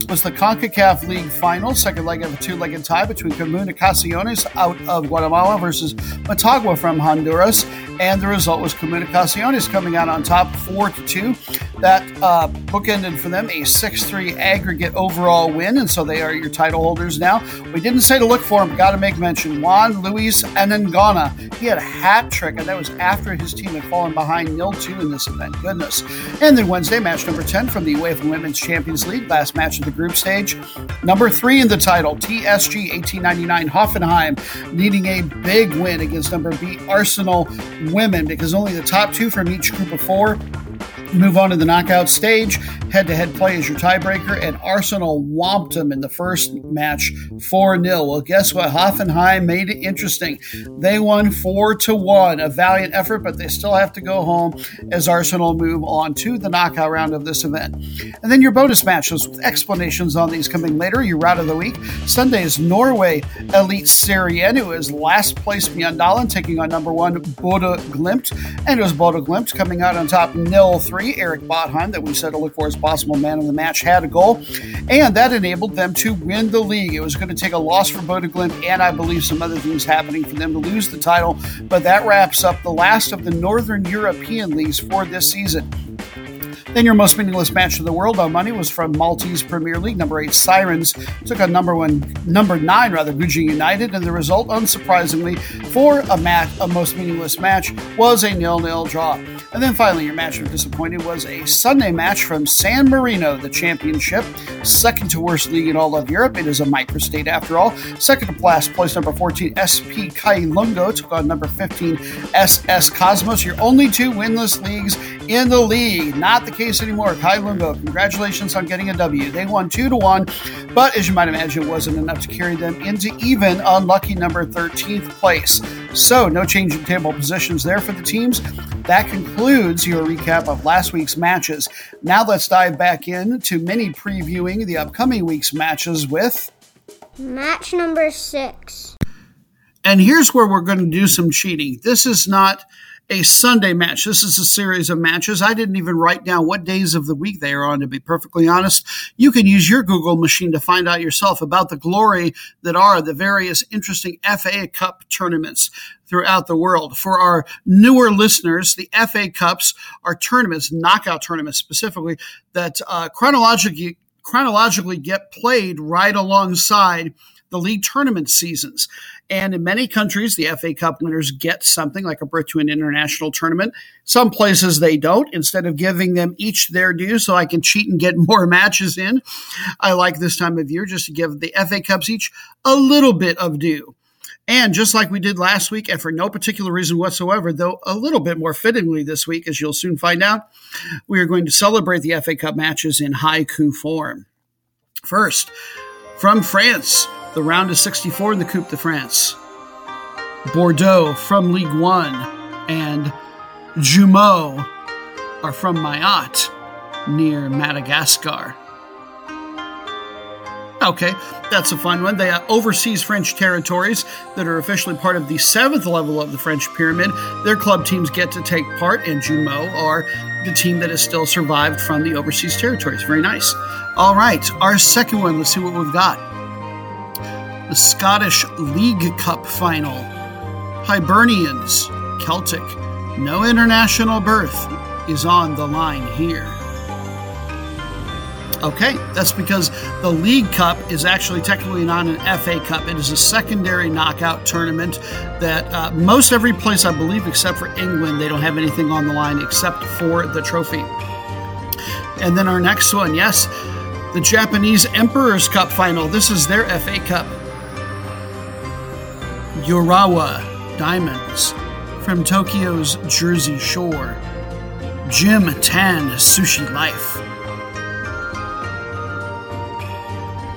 was the CONCACAF League Final, second leg of a two-legged tie between Comunicaciones out of Guatemala versus Motagua from Honduras, and the result was Comunicaciones coming out on top four to two. That uh, bookended for them a six three aggregate overall win, and so they are your title holders now. We didn't say to look for him, got to make mention. Juan Luis Anangana, he had a hat trick, and that was after his team had fallen behind nil two in this event. Goodness. And then Wednesday, match number ten from the UEFA Women's Champions League, last match of the group stage. Number three in the title, T S G eighteen ninety-nine Hoffenheim, needing a big win against number B Arsenal Women, because only the top two from each group of four move on to the knockout stage. Head-to-head play is your tiebreaker, and Arsenal whomped them in the first match four nil. Well, guess what? Hoffenheim made it interesting. They won four to one, a valiant effort, but they still have to go home as Arsenal move on to the knockout round of this event. And then your bonus matches with explanations on these coming later, your route of the week. Sunday is Norway Elite Serie A, who is last place Mjøndalen, taking on number one Bodø Glimt, and it was Bodø Glimt coming out on top nil three. Erik Botheim, that we said to look for as possible man of the match, had a goal, and that enabled them to win the league. It was going to take a loss for Bodø Glimt, and I believe some other things happening for them to lose the title, but that wraps up the last of the Northern European leagues for this season. Then your most meaningless match of the world on Monday was from Maltese Premier League. Number eight Sirens took on number one, number nine rather, Guji United, and the result, unsurprisingly, for a match, a most meaningless match, was a nil-nil draw. And then finally, your match of disappointed was a Sunday match from San Marino, the championship, second to worst league in all of Europe. It is a microstate after all. Second to last place, number fourteen S P Cailungo took on number fifteen S S Cosmos. Your only two winless leagues in the league. Not the case anymore. Cailungo, congratulations on getting a W. They won two to one, but as you might imagine, it wasn't enough to carry them into even unlucky number thirteenth place. So no change in table positions there for the teams. That concludes your recap of last week's matches. Now let's dive back in to mini previewing the upcoming week's matches with match number six. And here's where we're going to do some cheating. This is not a Sunday match. This is a series of matches. I didn't even write down what days of the week they are on, to be perfectly honest. You can use your Google machine to find out yourself about the glory that are the various interesting F A Cup tournaments throughout the world. For our newer listeners, the F A Cups are tournaments, knockout tournaments specifically, that uh, chronologically, chronologically get played right alongside the league tournament seasons. And in many countries, the F A Cup winners get something like a berth to an international tournament. Some places they don't. Instead of giving them each their due so I can cheat and get more matches in, I like this time of year just to give the F A Cups each a little bit of due. And just like we did last week, and for no particular reason whatsoever, though a little bit more fittingly this week, as you'll soon find out, we are going to celebrate the F A Cup matches in haiku form. First, from France, the round of sixty-four in the Coupe de France. Bordeaux from Ligue one and Jumeaux are from Mayotte near Madagascar. Okay, that's a fun one. They are overseas French territories that are officially part of the seventh level of the French pyramid. Their club teams get to take part, and Jumeaux are the team that has still survived from the overseas territories. Very nice. All right, our second one. Let's see what we've got. The Scottish League Cup final. Hibernians, Celtic. No international berth is on the line here. Okay, that's because the League Cup is actually technically not an F A Cup. It is a secondary knockout tournament that uh, most every place, I believe, except for England, they don't have anything on the line except for the trophy. And then our next one, yes, the Japanese Emperor's Cup final. This is their F A Cup. Urawa Diamonds from Tokyo's Jersey Shore. Jim Tan Sushi Life.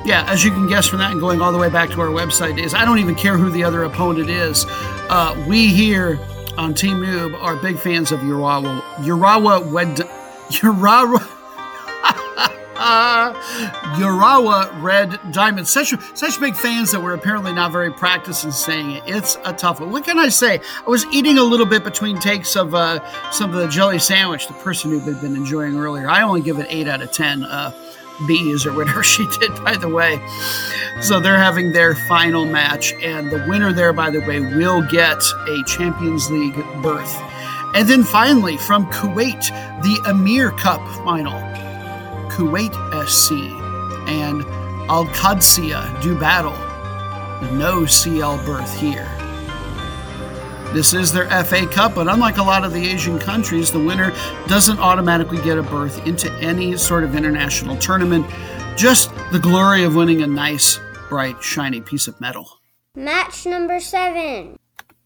Yeah, as you can guess from that and going all the way back to our website days, I don't even care who the other opponent is. Uh, we here on Team Noob are big fans of Urawa. Urawa Wed... Urawa... Uh, Urawa Red Diamonds. Such, such big fans that we're apparently not very practiced in saying it. It's a tough one. What can I say? I was eating a little bit between takes of uh, some of the jelly sandwich the person who had been enjoying earlier. I only give it eight out of ten. Uh, B's or whatever she did, by the way. So they're having their final match, and the winner there, by the way, will get a Champions League berth. And then finally, from Kuwait, the Emir Cup final. Kuwait S C and Al-Qadsiya do battle. No C L berth here. This is their F A Cup, but unlike a lot of the Asian countries, the winner doesn't automatically get a berth into any sort of international tournament. Just the glory of winning a nice, bright, shiny piece of metal. Match number seven.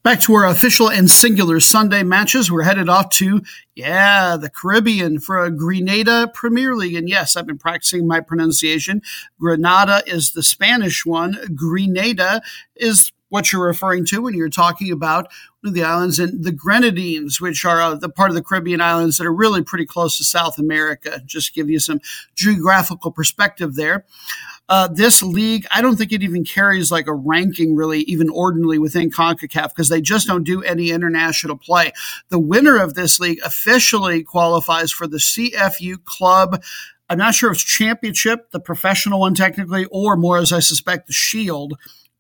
Back to our official and singular Sunday matches. We're headed off to, yeah, the Caribbean for a Grenada Premier League. And yes, I've been practicing my pronunciation. Grenada is the Spanish one. Grenada is what you're referring to when you're talking about the islands and the Grenadines, which are uh, the part of the Caribbean islands that are really pretty close to South America. Just to give you some geographical perspective there. Uh, this league, I don't think it even carries like a ranking really, even ordinarily within CONCACAF, because they just don't do any international play. The winner of this league officially qualifies for the C F U Club. I'm not sure if it's championship, the professional one technically, or more as I suspect the Shield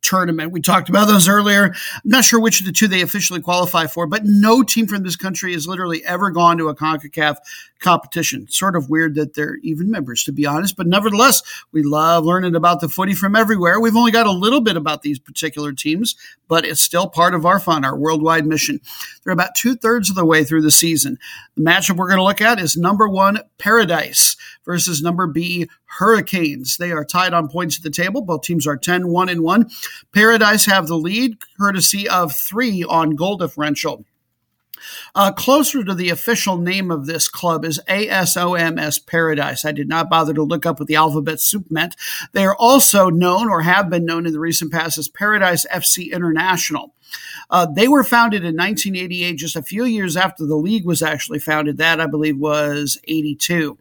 tournament. We talked about those earlier. I'm not sure which of the two they officially qualify for, but no team from this country has literally ever gone to a CONCACAF competition. Sort of weird that they're even members, to be honest. But nevertheless, we love learning about the footy from everywhere. We've only got a little bit about these particular teams, but it's still part of our fun, our worldwide mission. They're about two-thirds of the way through the season. The matchup we're going to look at is number one, Paradise, versus number B, Hurricanes. They are tied on points at the table. Both teams are ten, one, and one. Paradise have the lead, courtesy of three on goal differential. Uh, closer to the official name of this club is A S O M S Paradise. I did not bother to look up what the alphabet soup meant. They are also known, or have been known in the recent past, as Paradise F C International. Uh, they were founded in nineteen eighty-eight, just a few years after the league was actually founded. That, I believe, was eighty-two.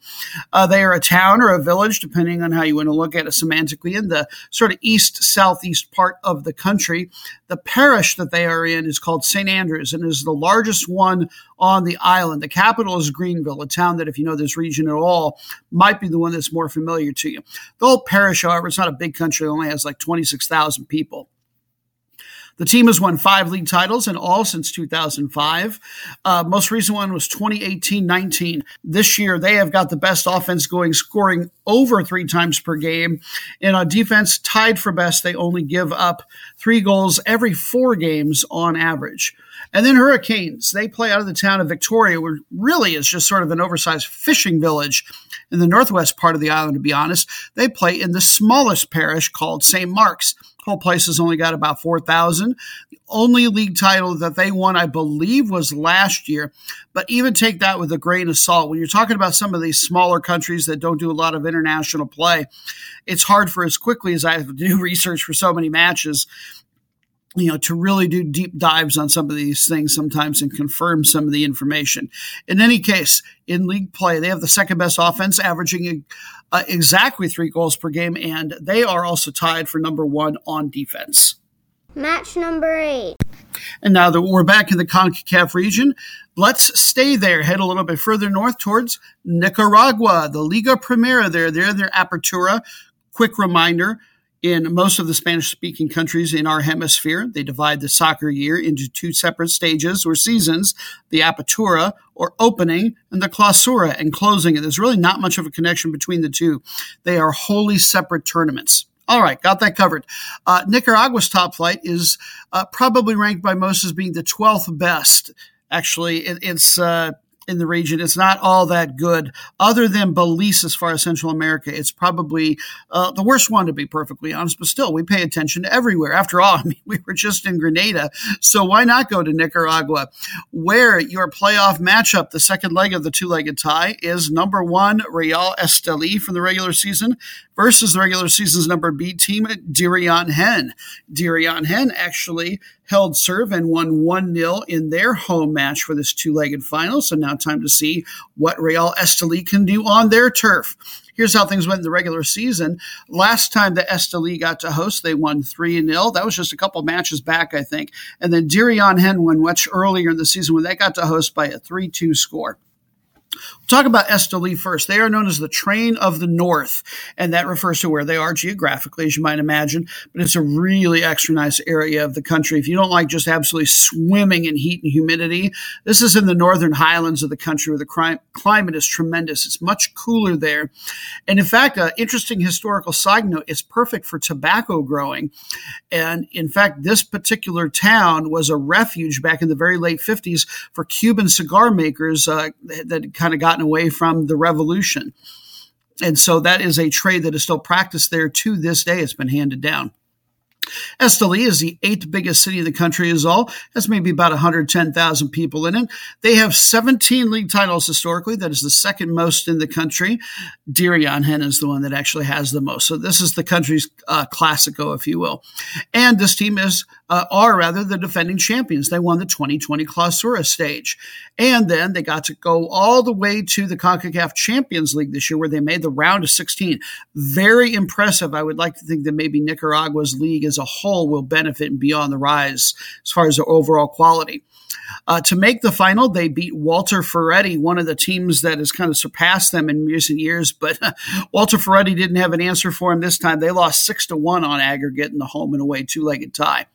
Uh, they are a town or a village, depending on how you want to look at it semantically, in the sort of east-southeast part of the country. The parish that they are in is called Saint Andrews and is the largest one on the island. The capital is Greenville, a town that, if you know this region at all, might be the one that's more familiar to you. The whole parish, however, it's not a big country. It only has like twenty-six thousand people. The team has won five league titles in all since two thousand five. Uh, most recent one was twenty eighteen nineteen. This year, they have got the best offense going, scoring over three times per game. And on defense, tied for best, they only give up three goals every four games on average. And then Hurricanes, they play out of the town of Victoria, where really is just sort of an oversized fishing village in the northwest part of the island, to be honest. They play in the smallest parish called Saint Mark's. Whole place has only got about four thousand. The only league title that they won, I believe, was last year. But even take that with a grain of salt. When you're talking about some of these smaller countries that don't do a lot of international play, it's hard for, as quickly as I have to do research for so many matches, you know, to really do deep dives on some of these things sometimes and confirm some of the information. In any case, in league play, they have the second best offense, averaging uh, exactly three goals per game, and they are also tied for number one on defense. Match number eight. And now that we're back in the CONCACAF region, let's stay there, head a little bit further north towards Nicaragua, the Liga Primera there. They're in their Apertura. Quick reminder, in most of the Spanish-speaking countries in our hemisphere, they divide the soccer year into two separate stages or seasons, the Apertura, or opening, and the Clausura, and closing. And there's really not much of a connection between the two. They are wholly separate tournaments. All right, got that covered. Uh, Nicaragua's top flight is uh, probably ranked by most as being the twelfth best. Actually, it, it's... Uh, in the region, it's not all that good. Other than Belize, as far as Central America, it's probably uh, the worst one, to be perfectly honest. But still, we pay attention to everywhere. After all, I mean, we were just in Grenada, so why not go to Nicaragua, where your playoff matchup, the second leg of the two-legged tie, is number one, Real Estelí from the regular season versus the regular season's number B team, Dirianhen. Dirianhen actually held serve and won one nil in their home match for this two-legged final. So now time to see what Real Estelí can do on their turf. Here's how things went in the regular season. Last time the Estelí got to host, they won three nil. That was just a couple matches back, I think. And then Dirianhen won much earlier in the season when they got to host by a three two score. We'll talk about Estelí first. They are known as the Train of the North, and that refers to where they are geographically, as you might imagine, but it's a really extra nice area of the country. If you don't like just absolutely swimming in heat and humidity, this is in the northern highlands of the country where the clim- climate is tremendous. It's much cooler there. And in fact, an interesting historical side note, it's perfect for tobacco growing. And in fact, this particular town was a refuge back in the very late fifties for Cuban cigar makers uh, that kind kind of gotten away from the revolution. And so that is a trade that is still practiced there to this day. It's been handed down. Estelí is the eighth biggest city in the country as all. That's maybe about one hundred ten thousand people in it. They have seventeen league titles historically. That is the second most in the country. Dirianhen is the one that actually has the most. So this is the country's uh, Classico, if you will. And this team is, uh, are rather, the defending champions. They won the twenty twenty Clausura stage. And then they got to go all the way to the CONCACAF Champions League this year, where they made the round of sixteen. Very impressive. I would like to think that maybe Nicaragua's league is as a whole will benefit and be on the rise as far as their overall quality. Uh, to make the final, they beat Walter Ferretti, one of the teams that has kind of surpassed them in recent years. But uh, Walter Ferretti didn't have an answer for him this time. They lost six to one on aggregate in the home and away two-legged tie.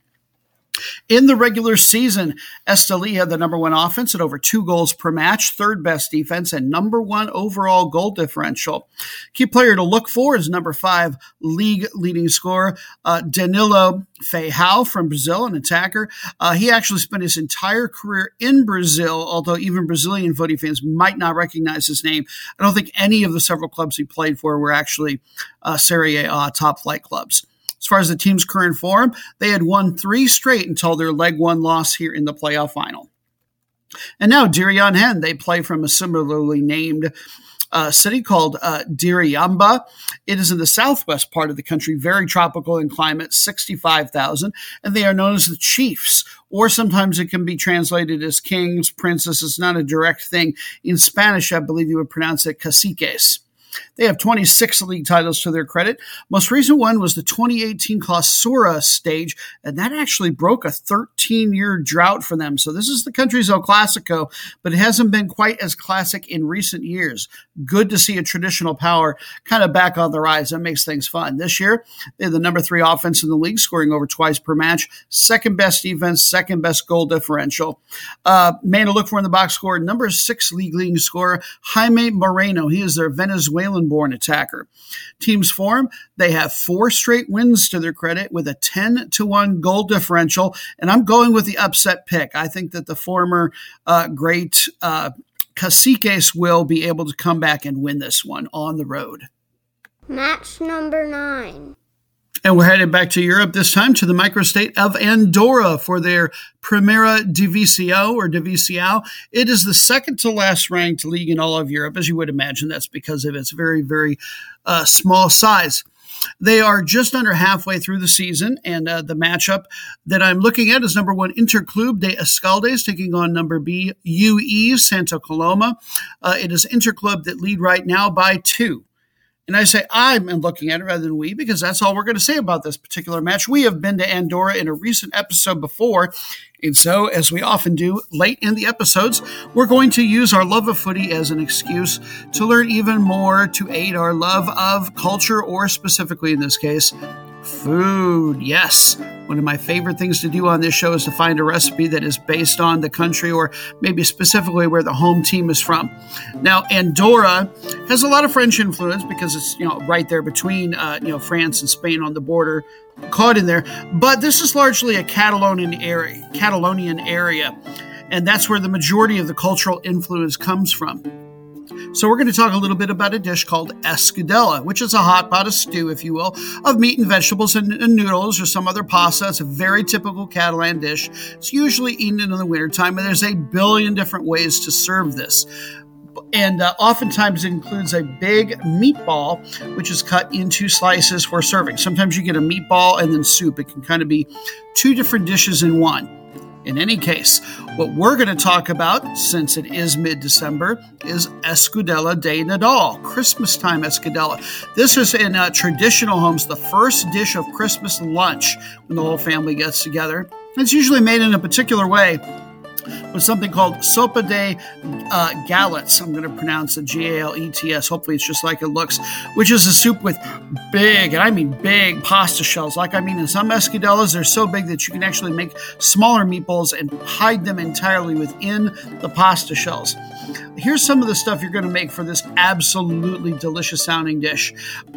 In the regular season, Esteli had the number one offense at over two goals per match, third best defense, and number one overall goal differential. Key player to look for is number five league leading scorer, uh, Danilo Feijão from Brazil, an attacker. Uh, he actually spent his entire career in Brazil, although even Brazilian footy fans might not recognize his name. I don't think any of the several clubs he played for were actually uh, Serie A top flight clubs. As far as the team's current form, they had won three straight until their leg one loss here in the playoff final. And now Dirianhen, they play from a similarly named uh, city called uh, Diriamba. It is in the southwest part of the country, very tropical in climate, sixty-five thousand, and they are known as the Chiefs, or sometimes it can be translated as kings, princesses. It's not a direct thing. In Spanish, I believe you would pronounce it caciques. They have twenty-six league titles to their credit. Most recent one was the twenty eighteen Clausura stage, and that actually broke a thirteen-year drought for them. So this is the country's El Clasico, but it hasn't been quite as classic in recent years. Good to see a traditional power kind of back on the rise. That makes things fun. This year, they had the number three offense in the league, scoring over twice per match, second-best defense, second-best goal differential. Uh, man to look for in the box score, number six league-leading scorer, Jaime Moreno. He is their Venezuelan born attacker. Team's form, they have four straight wins to their credit with a ten to one goal differential, and I'm going with the upset pick. I think that the former uh, great uh, Caciques will be able to come back and win this one on the road. Match number nine. And we're headed back to Europe, this time to the microstate of Andorra for their Primera Divisió or Divisió. It is the second to last ranked league in all of Europe, as you would imagine. That's because of its very, very uh, small size. They are just under halfway through the season, and uh, the matchup that I'm looking at is number one, Interclub de Escaldes, taking on number B, U E, Santa Coloma. Uh, it is Interclub that lead right now by two. And I say I'm looking at it rather than we, because that's all we're going to say about this particular match. We have been to Andorra in a recent episode before. And so, as we often do late in the episodes, we're going to use our love of footy as an excuse to learn even more to aid our love of culture, or specifically in this case, food. Yes. One of my favorite things to do on this show is to find a recipe that is based on the country, or maybe specifically where the home team is from. Now, Andorra has a lot of French influence because it's, you know, right there between uh, you know, France and Spain on the border, caught in there. But this is largely a Catalonian area, Catalonian area, and that's where the majority of the cultural influence comes from. So we're going to talk a little bit about a dish called escudella, which is a hot pot, a stew, if you will, of meat and vegetables and, and noodles or some other pasta. It's a very typical Catalan dish. It's usually eaten in the wintertime, and there's a billion different ways to serve this. And uh, oftentimes it includes a big meatball, which is cut into slices for serving. Sometimes you get a meatball and then soup. It can kind of be two different dishes in one. In any case, what we're going to talk about, since it is mid-December, is Escudella de Nadal, Christmas time Escudella. This is in uh, traditional homes, the first dish of Christmas lunch when the whole family gets together. It's usually made in a particular way with something called sopa de uh, gallets. I'm going to pronounce the G A L E T S. Hopefully it's just like it looks, which is a soup with big, and I mean big, pasta shells. Like I mean, in some escudelas, they're so big that you can actually make smaller meatballs and hide them entirely within the pasta shells. Here's some of the stuff you're going to make for this absolutely delicious sounding dish.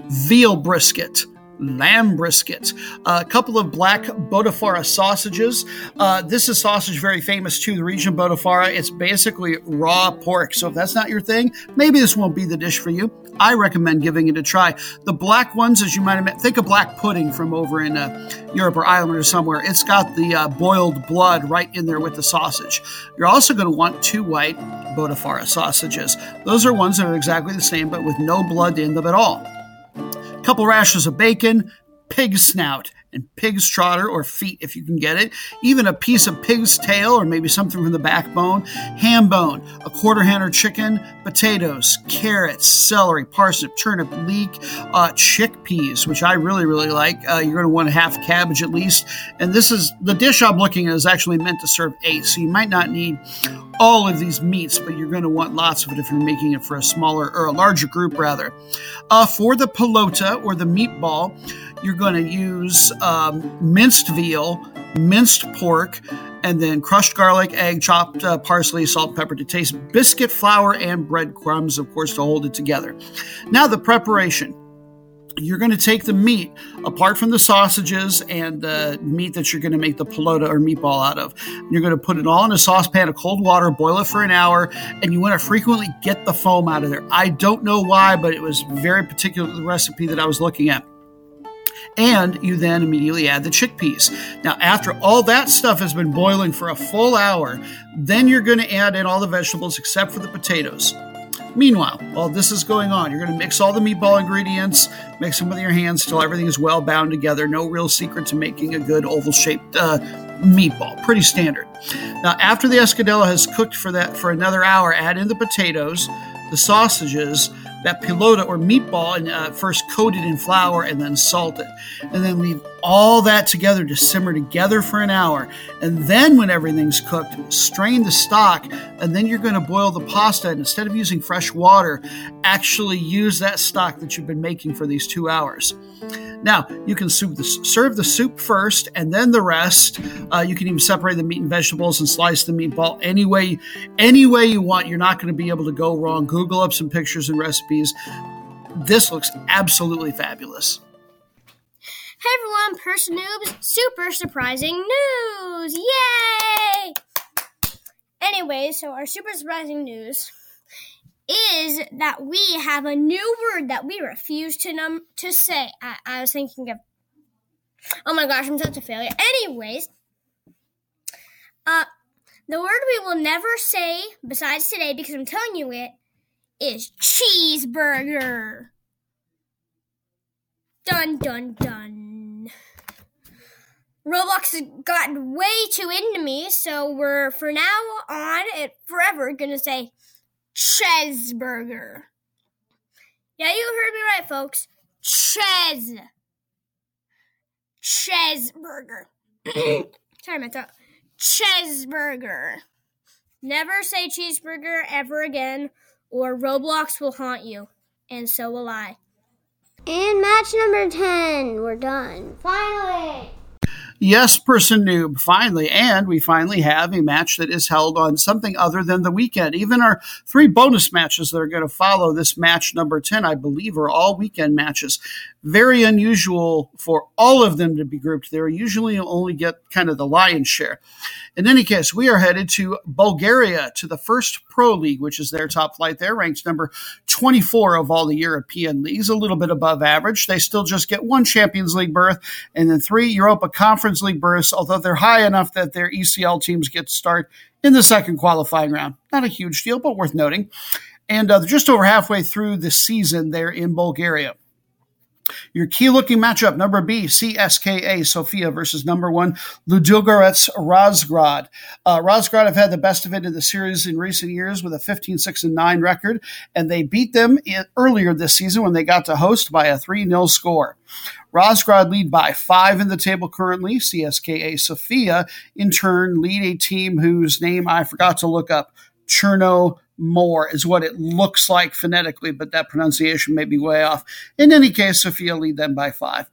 Veal brisket. Lamb brisket, a couple of black Botifara sausages. Uh, this is sausage very famous to the region, Botifara. It's basically raw pork. So if that's not your thing, maybe this won't be the dish for you. I recommend giving it a try. The black ones, as you might imagine, think of black pudding from over in uh, Europe or Ireland or somewhere. It's got the uh, boiled blood right in there with the sausage. You're also going to want two white Botifara sausages. Those are ones that are exactly the same, but with no blood in them at all. Couple rashers of bacon, pig snout and pig's trotter or feet if you can get it, even a piece of pig's tail or maybe something from the backbone, ham bone, a quarter hen or chicken, potatoes, carrots, celery, parsnip, turnip, leek, uh, chickpeas, which I really, really like. Uh, you're going to want a half cabbage at least. And this is, the dish I'm looking at is actually meant to serve eight, so you might not need all of these meats, but you're going to want lots of it if you're making it for a smaller or a larger group rather. Uh, for the pelota or the meatball, you're going to use um, minced veal, minced pork, and then crushed garlic, egg, chopped uh, parsley, salt, and pepper to taste, biscuit flour, and breadcrumbs, of course, to hold it together. Now the preparation. You're going to take the meat, apart from the sausages and the meat that you're going to make the pelota or meatball out of. You're going to put it all in a saucepan of cold water, boil it for an hour, and you want to frequently get the foam out of there. I don't know why, but it was very particular to the recipe that I was looking at. And you then immediately add the chickpeas. Now, after all that stuff has been boiling for a full hour, then you're going to add in all the vegetables except for the potatoes. Meanwhile, while this is going on, you're going to mix all the meatball ingredients, mix them with your hands till everything is well bound together. No real secret to making a good oval-shaped uh, meatball. Pretty standard. Now, after the escudella has cooked for that for another hour, add in the potatoes, the sausages, that pelota or meatball, and uh, first coated in flour and then salted. And then leave all that together to simmer together for an hour. And then when everything's cooked, strain the stock, and then you're going to boil the pasta. And instead of using fresh water, actually use that stock that you've been making for these two hours. Now, you can serve the, serve the soup first and then the rest. Uh, you can even separate the meat and vegetables and slice the meatball any way, any way you want. You're not going to be able to go wrong. Google up some pictures and recipes. This looks absolutely fabulous. Hey everyone, Purse Noobs, super surprising news! Yay! Anyway, so our super surprising news is that we have a new word that we refuse to num- to say. I-, I was thinking of... Oh my gosh, I'm such a failure. Anyways, uh, the word we will never say, besides today, because I'm telling you it, is cheeseburger. Dun, dun, dun. Roblox has gotten way too into me, so we're, for now on, it forever gonna say... cheeseburger. Yeah, you heard me right, folks. Cheese. Cheeseburger. Sorry, my throat. Cheeseburger. Never say cheeseburger ever again, or Roblox will haunt you, and so will I. And match number ten. We're done. Finally. Yes, Person Noob, finally, and we finally have a match that is held on something other than the weekend. Even our three bonus matches that are going to follow this match number ten, I believe, are all weekend matches. Very unusual for all of them to be grouped there. Usually you'll only get kind of the lion's share. In any case, we are headed to Bulgaria, to the first Pro League, which is their top flight there, ranked number twenty-four of all the European leagues, a little bit above average. They still just get one Champions League berth and then three Europa Conference League berths, although they're high enough that their E C L teams get to start in the second qualifying round. Not a huge deal, but worth noting. And uh, just over halfway through the season there in Bulgaria. Your key-looking matchup, number B, C S K A Sofia versus number one, Ludogorets Razgrad. Uh, Razgrad have had the best of it in the series in recent years with a fifteen six nine record, and they beat them in, earlier this season when they got to host by a three nil score. Razgrad lead by five in the table currently. C S K A Sofia, in turn, lead a team whose name I forgot to look up, Cherno More is what it looks like phonetically, but that pronunciation may be way off. In any case, Sofia lead them by five.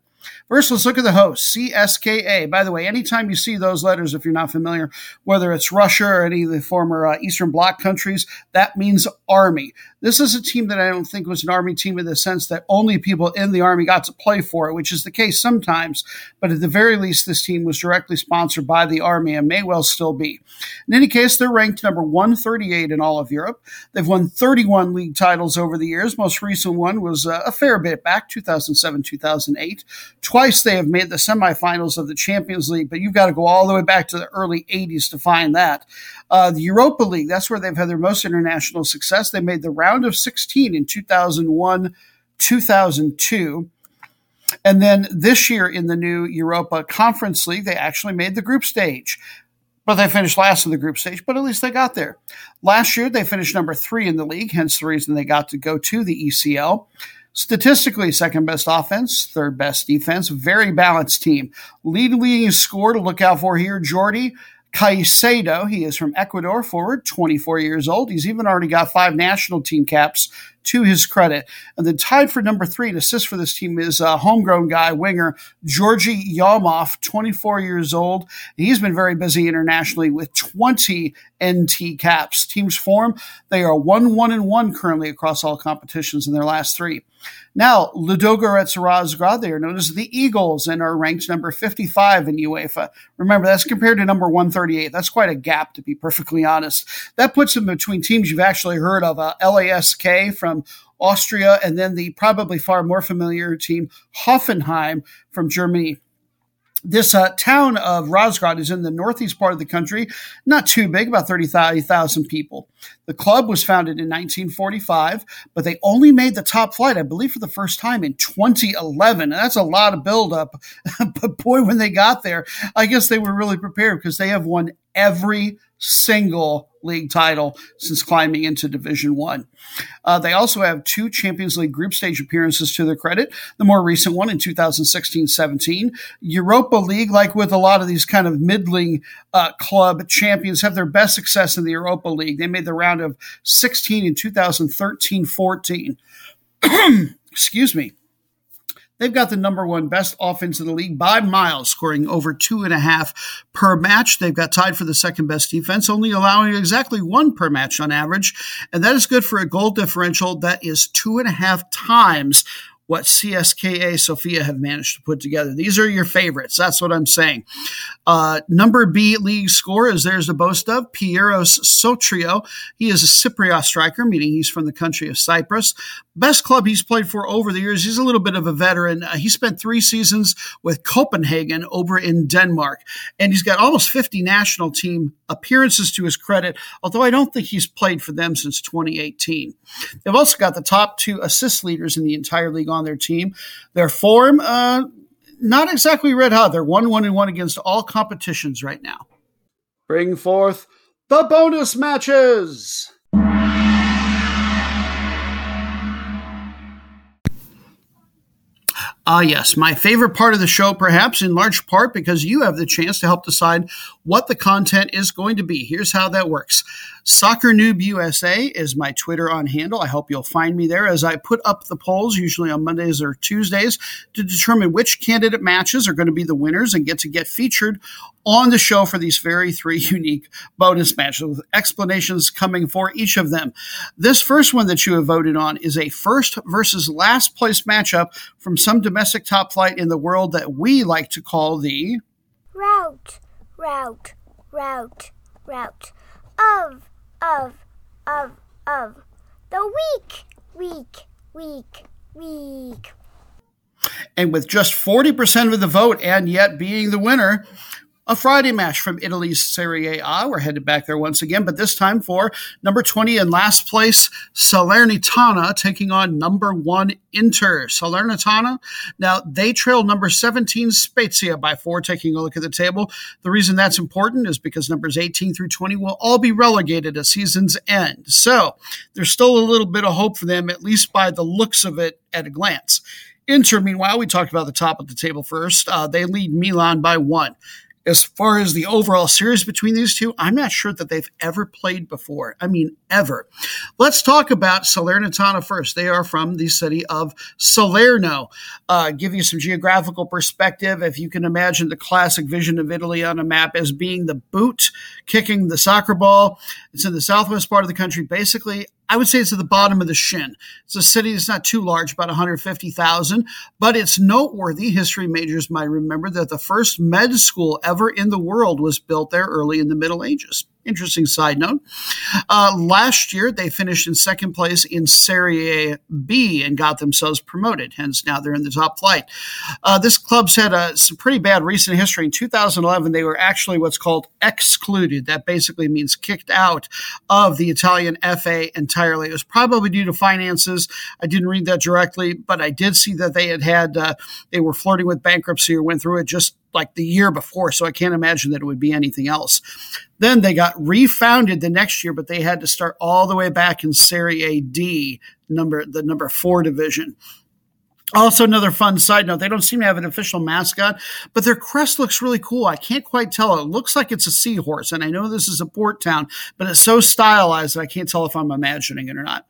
First, let's look at the host, C S K A. By the way, anytime you see those letters, if you're not familiar, whether it's Russia or any of the former uh, Eastern Bloc countries, that means army. This is a team that I don't think was an army team in the sense that only people in the army got to play for it, which is the case sometimes. But at the very least, this team was directly sponsored by the army and may well still be. In any case, they're ranked number one thirty-eight in all of Europe. They've won thirty-one league titles over the years. Most recent one was uh, a fair bit back, two thousand seven, two thousand eight. Twice they have made the semifinals of the Champions League, but you've got to go all the way back to the early eighties to find that. Uh, the Europa League, that's where they've had their most international success. They made the round of sixteen in two thousand one, two thousand two. And then this year in the new Europa Conference League, they actually made the group stage. But they finished last in the group stage, but at least they got there. Last year, they finished number three in the league, hence the reason they got to go to the E C L. Statistically, second-best offense, third-best defense, very balanced team. Lead leading score to look out for here, Jordi Caicedo. He is from Ecuador, forward, twenty-four years old. He's even already got five national team caps to his credit. And then tied for number three in assists for this team is a homegrown guy, winger, Georgi Yomov, twenty-four years old. He's been very busy internationally with twenty N T caps. Team's form, they are one one and one currently across all competitions in their last three. Now, Ludogorets Razgrad, they are known as the Eagles and are ranked number fifty-five in UEFA. Remember, that's compared to number one thirty-eight. That's quite a gap, to be perfectly honest. That puts them between teams you've actually heard of, uh, L A S K from Austria, and then the probably far more familiar team, Hoffenheim from Germany. This uh, town of Razgrad is in the northeast part of the country, not too big, about thirty thousand people. The club was founded in nineteen forty-five, but they only made the top flight, I believe, for the first time in twenty eleven. And that's a lot of buildup, but boy, when they got there, I guess they were really prepared because they have won every single league title since climbing into Division One. Uh, they also have two Champions League group stage appearances to their credit, the more recent one in two thousand sixteen seventeen. Europa League, like with a lot of these kind of middling uh, club champions, have their best success in the Europa League. They made the round of sixteen in two thousand thirteen fourteen. Excuse me. They've got the number one best offense in the league by miles, scoring over two and a half per match. They've got tied for the second best defense, only allowing exactly one per match on average. And that is good for a goal differential that is two and a half times what C S K A Sofia have managed to put together. These are your favorites. That's what I'm saying. Uh, number B league score is there's the boast of Pieros Sotrio. He is a Cypriot striker, meaning he's from the country of Cyprus. Best club he's played for over the years. He's a little bit of a veteran. Uh, he spent three seasons with Copenhagen over in Denmark, and he's got almost fifty national team appearances to his credit, although I don't think he's played for them since twenty eighteen. They've also got the top two assist leaders in the entire league on on their team. Their form, uh, not exactly red hot. They're one one and one against all competitions right now. Bring forth the bonus matches. Ah, uh, yes, my favorite part of the show, perhaps in large part because you have the chance to help decide what the content is going to be. Here's how that works. Soccer Noob U S A is my Twitter on handle. I hope you'll find me there as I put up the polls, usually on Mondays or Tuesdays, to determine which candidate matches are going to be the winners and get to get featured on the show for these very three unique bonus matches with explanations coming for each of them. This first one that you have voted on is a first versus last place matchup from some domestic top flight in the world that we like to call the route, route, route, route of, of, of, of the week, week, week, week. And with just forty percent of the vote and yet being the winner, a Friday match from Italy's Serie A. We're headed back there once again, but this time for number twenty in last place, Salernitana taking on number one Inter. Salernitana, now they trail number seventeen Spezia by four, taking a look at the table. The reason that's important is because numbers eighteen through twenty will all be relegated at season's end. So there's still a little bit of hope for them, at least by the looks of it at a glance. Inter, meanwhile, we talked about the top of the table first. Uh, they lead Milan by one. As far as the overall series between these two, I'm not sure that they've ever played before. I mean, ever. Let's talk about Salernitana first. They are from the city of Salerno. Uh, give you some geographical perspective. If you can imagine the classic vision of Italy on a map as being the boot kicking the soccer ball, it's in the southwest part of the country. Basically, I would say it's at the bottom of the shin. It's a city that's not too large, about one hundred fifty thousand, but it's noteworthy. History majors might remember that the first med school ever in the world was built there early in the Middle Ages. Interesting side note. Uh, last year, they finished in second place in Serie A B and got themselves promoted. Hence, now they're in the top flight. Uh, this club's had a, some pretty bad recent history. In two thousand eleven, they were actually what's called excluded. That basically means kicked out of the Italian F A entirely. It was probably due to finances. I didn't read that directly, but I did see that they had had, uh, they were flirting with bankruptcy or went through it just like the year before, so I can't imagine that it would be anything else. Then they got refounded the next year, but they had to start all the way back in Serie A D, number, the number four division. Also, another fun side note, they don't seem to have an official mascot, but their crest looks really cool. I can't quite tell. It looks like it's a seahorse, and I know this is a port town, but it's so stylized that I can't tell if I'm imagining it or not.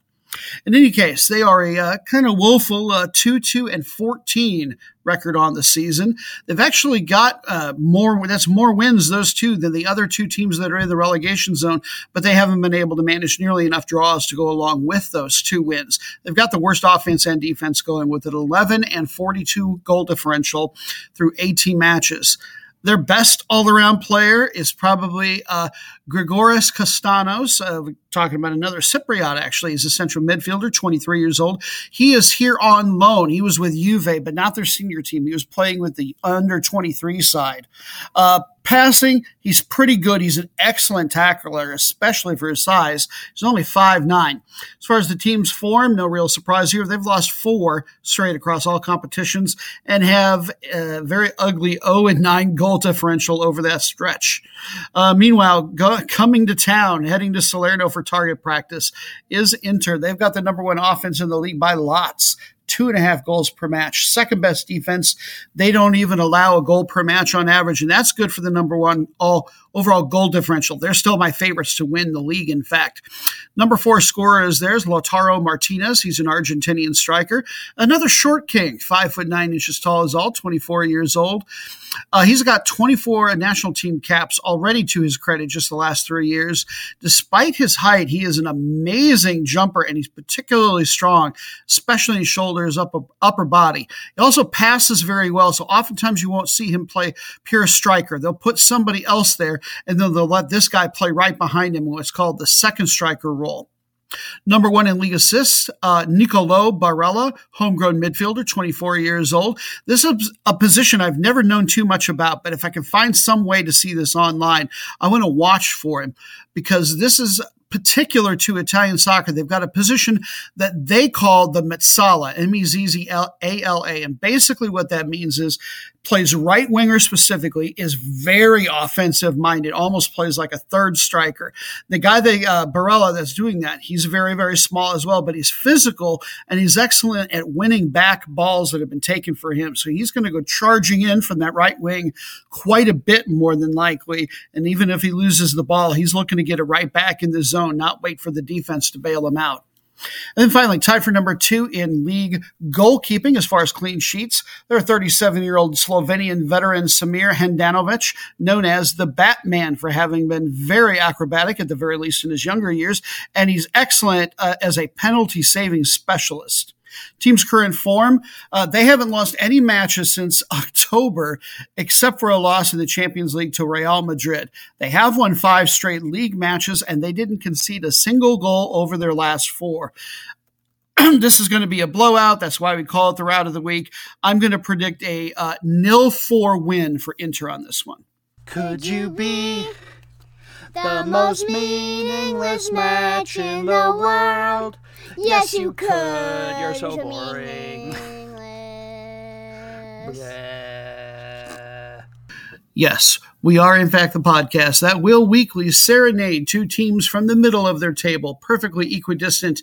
In any case, they are a uh, kind of woeful uh, two two and fourteen record on the season. They've actually got uh, more, that's more wins, those two, than the other two teams that are in the relegation zone, but they haven't been able to manage nearly enough draws to go along with those two wins. They've got the worst offense and defense going with an eleven and forty-two goal differential through eighteen matches. Their best all-around player is probably uh, Grigoris Kastanos. Uh, we're talking about another Cypriot, actually. He's a central midfielder, twenty-three years old. He is here on loan. He was with Juve, but not their senior team. He was playing with the under twenty-three side. Uh, passing, he's pretty good. He's an excellent tackler, especially for his size. He's only five nine. As far as the team's form, no real surprise here. They've lost four straight across all competitions and have a very ugly oh and nine goal differential over that stretch. Uh, meanwhile, go, coming to town, heading to Salerno for target practice is Inter. They've got the number one offense in the league by lots. Two and a half goals per match. Second best defense. They don't even allow a goal per match on average, and that's good for the number one all overall goal differential. They're still my favorites to win the league, in fact. Number four scorer is theirs, Lautaro Martinez. He's an Argentinian striker. Another short king, five foot nine inches tall is all, twenty-four years old. Uh, he's got twenty-four national team caps already to his credit just the last three years. Despite his height, he is an amazing jumper, and he's particularly strong, especially in shoulders. His upper, upper body. He also passes very well, so oftentimes you won't see him play pure striker. They'll put somebody else there, and then they'll let this guy play right behind him in what's called the second striker role. Number one in league assists, uh, Nicolò Barella, homegrown midfielder, twenty-four years old. This is a position I've never known too much about, but if I can find some way to see this online, I want to watch for him because this is particular to Italian soccer. They've got a position that they call the mezzala, M E Z Z A L A, and basically what that means is plays right winger specifically, is very offensive-minded, almost plays like a third striker. The guy, that, uh, Barella, that's doing that, he's very, very small as well, but he's physical, and he's excellent at winning back balls that have been taken for him. So he's going to go charging in from that right wing quite a bit more than likely, and even if he loses the ball, he's looking to get it right back in the zone, not wait for the defense to bail him out. And then finally, tied for number two in league goalkeeping as far as clean sheets. Their thirty-seven-year-old Slovenian veteran Samir Handanovic, known as the Batman for having been very acrobatic at the very least in his younger years, and he's excellent uh, as a penalty-saving specialist. Team's current form, uh, they haven't lost any matches since October, except for a loss in the Champions League to Real Madrid. They have won five straight league matches, and they didn't concede a single goal over their last four. This is going to be a blowout. That's why we call it the route of the week. I'm going to predict a uh, nil four win for Inter on this one. Could you be the most meaningless match in the world? Yes, you could. You're so boring. Yes, we are, in fact, the podcast that will weekly serenade two teams from the middle of their table, perfectly equidistant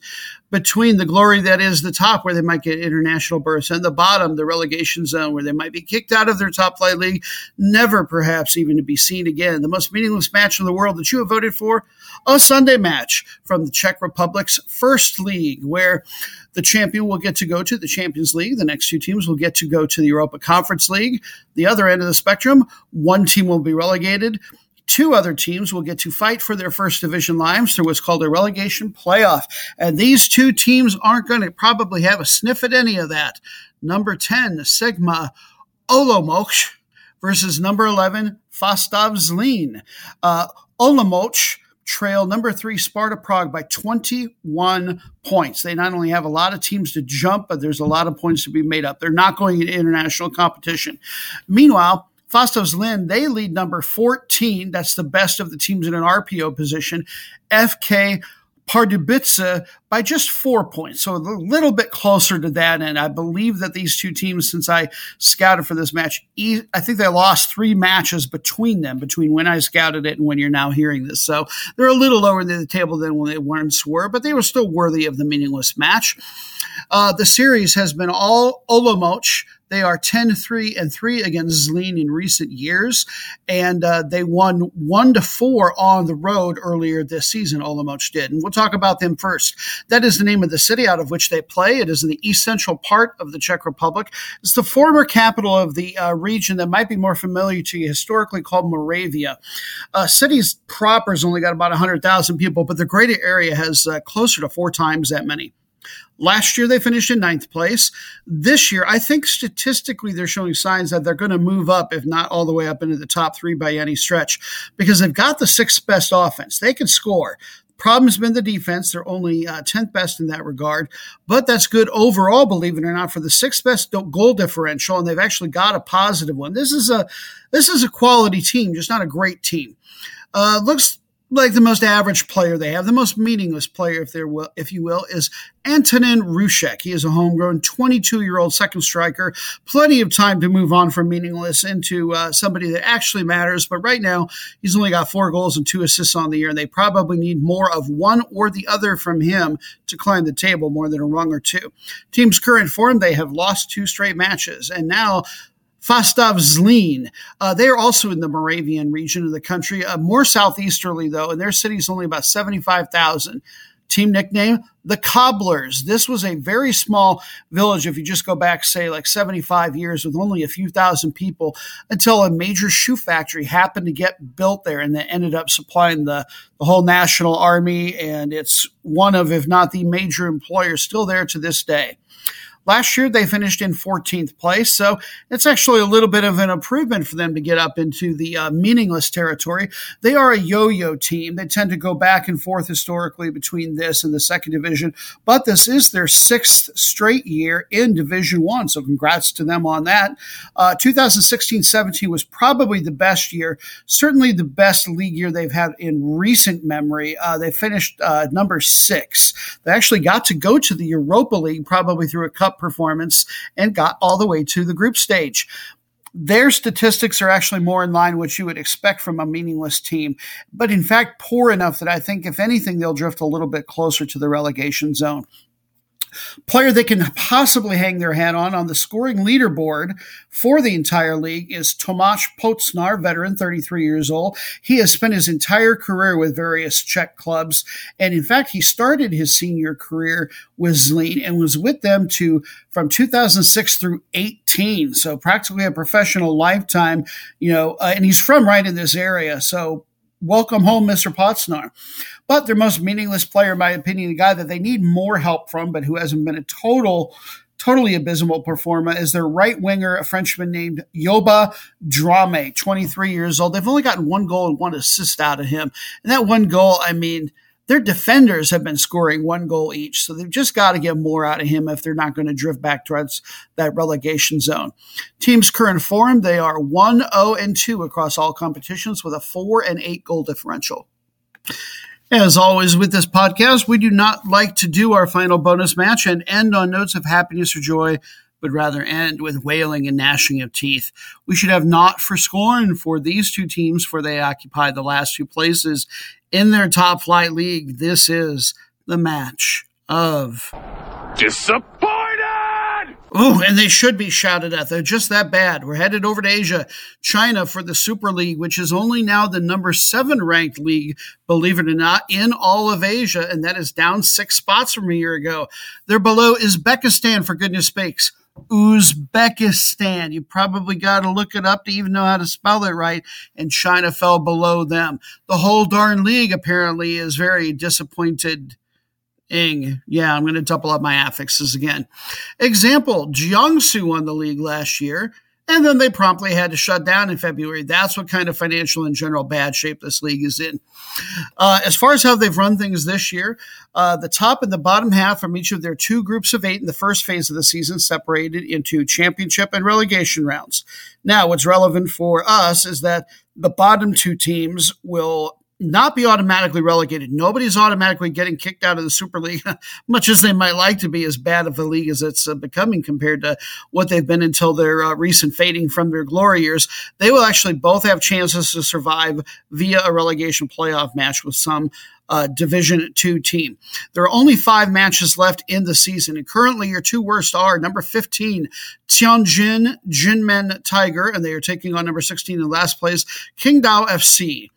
between the glory that is the top, where they might get international berths, and the bottom, the relegation zone, where they might be kicked out of their top flight league, never perhaps even to be seen again. The most meaningless match in the world that you have voted for, a Sunday match from the Czech Republic's First League, where the champion will get to go to the Champions League. The next two teams will get to go to the Europa Conference League. The other end of the spectrum, one team will be relegated. Two other teams will get to fight for their first division lives through what's called a relegation playoff. And these two teams aren't going to probably have a sniff at any of that. Number ten, Sigma Olomouc versus number eleven, Fastav Zlin. Uh, Olomouc trail number three Sparta Prague by twenty-one points. They not only have a lot of teams to jump, but there's a lot of points to be made up. They're not going into international competition. Meanwhile, Vostos Lynn, they lead number fourteen. That's the best of the teams in an R P O position. F K Pardubice by just four points. So a little bit closer to that. And I believe that these two teams, since I scouted for this match, I think they lost three matches between them, between when I scouted it and when you're now hearing this. So they're a little lower in the table than when they once were, but they were still worthy of the meaningless match. Uh, the series has been all Olomouc. They are ten three and three against Zlin in recent years, and uh, they won one to four on the road earlier this season, Olomouc did. And we'll talk about them first. That is the name of the city out of which they play. It is in the east central part of the Czech Republic. It's the former capital of the uh, region that might be more familiar to you, historically called Moravia. Uh, cities proper has only got about one hundred thousand people, but the greater area has uh, closer to four times that many. Last year, they finished in ninth place. This year, I think statistically they're showing signs that they're going to move up, if not all the way up into the top three by any stretch, because they've got the sixth best offense. They can score. Problem has been the defense. They're only uh, tenth best in that regard, but that's good overall, believe it or not, for the sixth best goal differential, and they've actually got a positive one. This is a, this is a quality team, just not a great team. Uh, looks like the most average player they have, the most meaningless player, if there will, if you will, is Antonin Rushek. He is a homegrown twenty-two-year-old second striker. Plenty of time to move on from meaningless into uh, somebody that actually matters. But right now, he's only got four goals and two assists on the year, and they probably need more of one or the other from him to climb the table more than a rung or two. Team's current form, they have lost two straight matches, and now Vostos Zlin. Uh, they are also in the Moravian region of the country, uh, more southeasterly, though, and their city is only about seventy-five thousand. Team nickname, the Cobblers. This was a very small village, if you just go back, say, like seventy-five years, with only a few thousand people, until a major shoe factory happened to get built there, and that ended up supplying the, the whole national army, and it's one of, if not the major employer, still there to this day. Last year, they finished in fourteenth place, so it's actually a little bit of an improvement for them to get up into the uh, meaningless territory. They are a yo-yo team. They tend to go back and forth historically between this and the second division, but this is their sixth straight year in Division One, so congrats to them on that. Uh, two thousand sixteen seventeen was probably the best year, certainly the best league year they've had in recent memory. Uh, they finished uh, number six. They actually got to go to the Europa League, probably through a cup performance, and got all the way to the group stage. Their statistics are actually more in line with what you would expect from a meaningless team, but in fact poor enough that I think, if anything, they'll drift a little bit closer to the relegation zone. Player they can possibly hang their hat on on the scoring leaderboard for the entire league is Tomáš Poznar, veteran, thirty-three years old. He has spent his entire career with various Czech clubs, and in fact, he started his senior career with Zlín and was with them to from two thousand six through eighteen, so practically a professional lifetime, you know, uh, and he's from right in this area, so welcome home, Mister Poznar. But their most meaningless player, in my opinion, the guy that they need more help from, but who hasn't been a total, totally abysmal performer, is their right winger, a Frenchman named Yoba Drame, twenty-three years old. They've only gotten one goal and one assist out of him. And that one goal, I mean, their defenders have been scoring one goal each, so they've just got to get more out of him if they're not going to drift back towards that relegation zone. Team's current form, they are one oh and two across all competitions with a four and eight goal differential. As always with this podcast, we do not like to do our final bonus match and end on notes of happiness or joy, but rather end with wailing and gnashing of teeth. We should have naught for scorn for these two teams, for they occupy the last two places in their top flight league. This is the match of disappointed. Oh, and they should be shouted at. They're just that bad. We're headed over to Asia, China, for the Super League, which is only now the number seven ranked league, believe it or not, in all of Asia, and that is down six spots from a year ago. They're below Uzbekistan, for goodness sakes. Uzbekistan. You probably got to look it up to even know how to spell it right. And China fell below them. The whole darn league apparently is very disappointed. Ing. Yeah, I'm going to double up my affixes again. Example, Jiangsu won the league last year. And then they promptly had to shut down in February. That's what kind of financial and general bad shape this league is in. Uh, as far as how they've run things this year, uh, the top and the bottom half from each of their two groups of eight in the first phase of the season separated into championship and relegation rounds. Now, what's relevant for us is that the bottom two teams will not be automatically relegated. Nobody's automatically getting kicked out of the Super League, much as they might like to be, as bad of a league as it's uh, becoming compared to what they've been until their uh, recent fading from their glory years. They will actually both have chances to survive via a relegation playoff match with some Uh, Division two team. There are only five matches left in the season, and currently your two worst are number fifteen, Tianjin Jinmen Tiger, and they are taking on number sixteen in last place, Qingdao F C.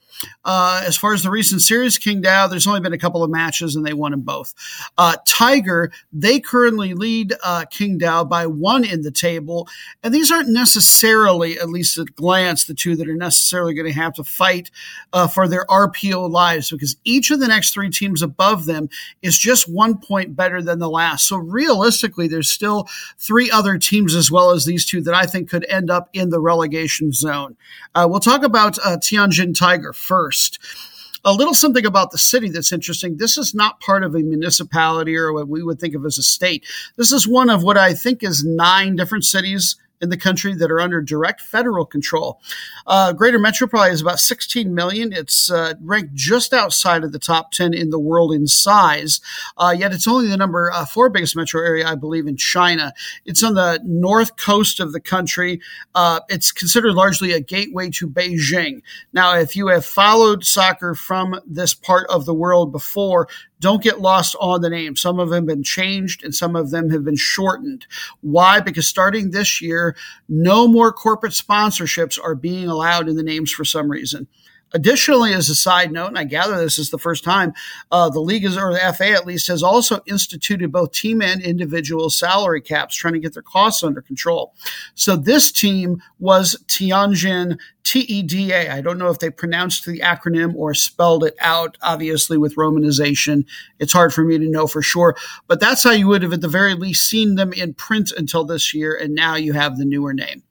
Uh, as far as the recent series, Qingdao, there's only been a couple of matches, and they won them both. Uh, Tiger, they currently lead uh, Qingdao by one in the table, and these aren't necessarily, at least at glance, the two that are necessarily going to have to fight uh, for their R P O lives, because each of the next three teams above them is just one point better than the last. So realistically, there's still three other teams as well as these two that I think could end up in the relegation zone. Uh, we'll talk about uh, Tianjin Tiger first. A little something about the city that's interesting. This is not part of a municipality or what we would think of as a state. This is one of what I think is nine different cities in the country that are under direct federal control. Uh, Greater Metropolis is about sixteen million. It's uh, ranked just outside of the top ten in the world in size, uh, yet it's only the number uh, four biggest metro area, I believe, in China. It's on the north coast of the country. Uh, it's considered largely a gateway to Beijing. Now, if you have followed soccer from this part of the world before, don't get lost on the name. Some of them have been changed and some of them have been shortened. Why? Because starting this year, no more corporate sponsorships are being allowed in the names for some reason. Additionally, as a side note, and I gather this is the first time, uh, the league, is, or the F A at least, has also instituted both team and individual salary caps, trying to get their costs under control. So this team was Tianjin T E D A. I don't know if they pronounced the acronym or spelled it out. Obviously, with romanization, it's hard for me to know for sure. But that's how you would have at the very least seen them in print until this year, and now you have the newer name.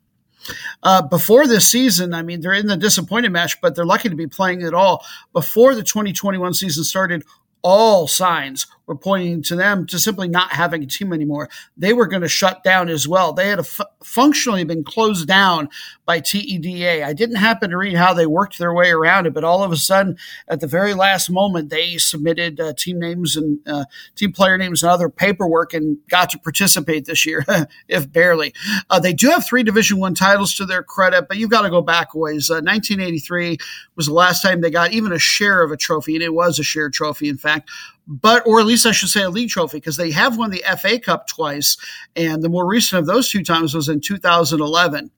Uh, before this season, I mean, they're in the disappointed match, but they're lucky to be playing at all. Before the twenty twenty-one season started, all signs were pointing to them to simply not having a team anymore. They were going to shut down as well. They had a f- functionally been closed down by T E D A. I didn't happen to read how they worked their way around it, but all of a sudden, at the very last moment, they submitted uh, team names and uh, team player names and other paperwork and got to participate this year, if barely. Uh, they do have three Division One titles to their credit, but you've got to go back a ways. Uh, nineteen eighty-three was the last time they got even a share of a trophy, and it was a shared trophy, in fact. But, or at least I should say a league trophy, because they have won the F A Cup twice, and the more recent of those two times was in two thousand eleven.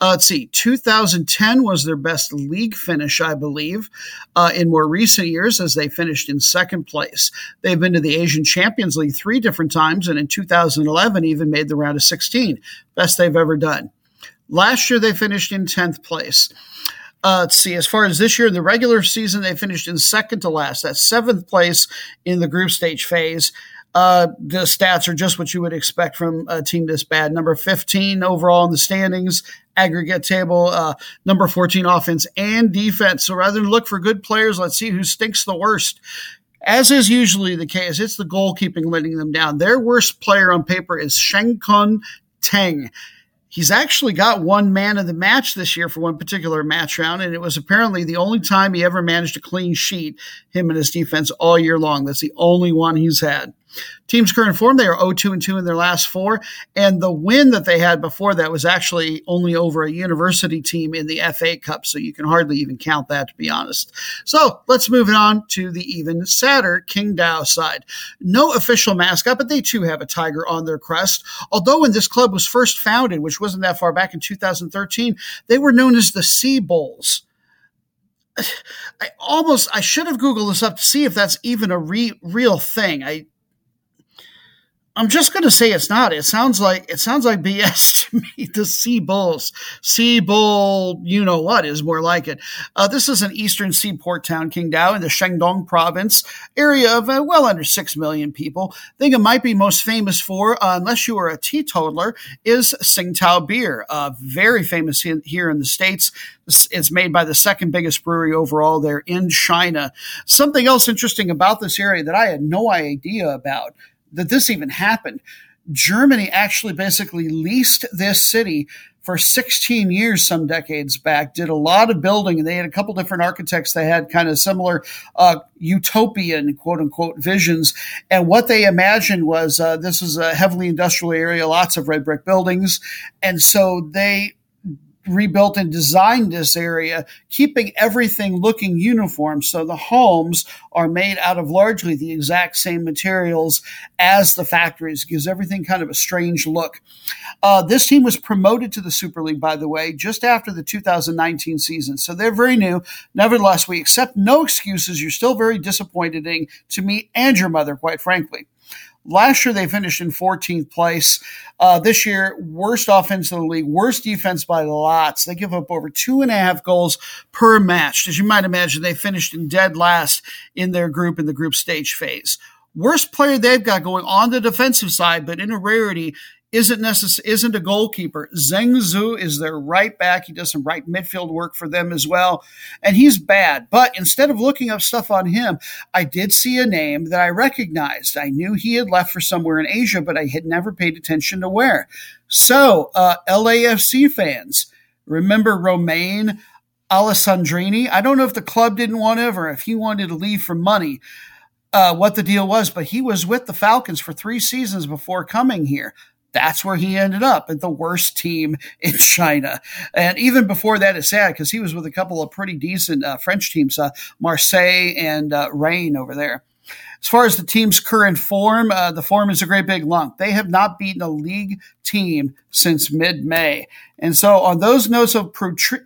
Uh, let's see, two thousand ten was their best league finish, I believe, uh, in more recent years, as they finished in second place. They've been to the Asian Champions League three different times, and in two thousand eleven even made the round of sixteen, best they've ever done. Last year they finished in tenth place. Uh, let's see, as far as this year, the regular season, they finished in second to last. That's seventh place in the group stage phase. Uh, the stats are just what you would expect from a team this bad. Number fifteen overall in the standings, aggregate table, uh, number fourteen offense and defense. So rather than look for good players, let's see who stinks the worst. As is usually the case, it's the goalkeeping letting them down. Their worst player on paper is Shengkun Tang. He's actually got one man of the match this year for one particular match round, and it was apparently the only time he ever managed a clean sheet, him and his defense, all year long. That's the only one he's had. Team's current form, they are oh two and two in their last four, and the win that they had before that was actually only over a university team in the F A Cup, so you can hardly even count that, to be honest. So let's move on to the even sadder Qingdao side. No official mascot, but they too have a tiger on their crest, although when this club was first founded, which wasn't that far back in two thousand thirteen, they were known as the Sea Bulls. I almost, I should have Googled this up to see if that's even a re- real thing. I I'm just going to say it's not. It sounds like it sounds like B S to me. The Sea Bulls, Sea Bull, you know what is more like it. Uh, this is an eastern seaport town, Qingdao, in the Shandong province, area of uh, well under six million people. Thing it might be most famous for, uh, unless you are a teetotaler, is Tsingtao beer. Uh, very famous in, here in the States. It's made by the second biggest brewery overall there in China. Something else interesting about this area that I had no idea about, that this even happened. Germany actually basically leased this city for sixteen years, some decades back, did a lot of building. They had a couple different architects that had kind of similar uh, utopian, quote unquote, visions. And what they imagined was uh, this was a heavily industrial area, lots of red brick buildings. And so they rebuilt and designed this area, keeping everything looking uniform. So the homes are made out of largely the exact same materials as the factories. Gives everything kind of a strange look. Uh, this team was promoted to the Super League, by the way, just after the two thousand nineteen season. So they're very new. Nevertheless, we accept no excuses. You're still very disappointing to me and your mother, quite frankly. Last year, they finished in fourteenth place. Uh, this year, worst offense in the league, worst defense by lots. They give up over two and a half goals per match. As you might imagine, they finished in dead last in their group in the group stage phase. Worst player they've got going on the defensive side, but in a rarity, isn't necess- isn't a goalkeeper. Zheng Zhu is their right back. He does some right midfield work for them as well, and he's bad. But instead of looking up stuff on him, I did see a name that I recognized. I knew he had left for somewhere in Asia, but I had never paid attention to where. So, uh, L A F C fans, remember Romain Alessandrini? I don't know if the club didn't want him or if he wanted to leave for money. Uh, what the deal was, but he was with the Falcons for three seasons before coming here. That's where he ended up, at the worst team in China. And even before that, it's sad because he was with a couple of pretty decent uh, French teams, uh, Marseille and uh, Rennes over there. As far as the team's current form, uh, the form is a great big lump. They have not beaten a league team since mid-May. And so on those notes of putri-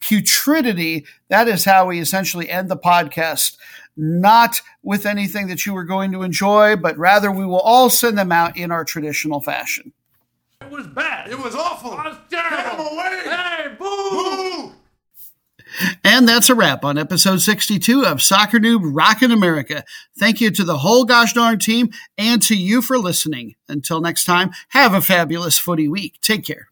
putridity, that is how we essentially end the podcast. Not with anything that you were going to enjoy, but rather we will all send them out in our traditional fashion. It was bad. It was awful. I was terrible. Get him away. Hey, boo. Boo. And that's a wrap on episode sixty-two of Soccer Noob Rockin' America. Thank you to the whole gosh darn team and to you for listening. Until next time, have a fabulous footy week. Take care.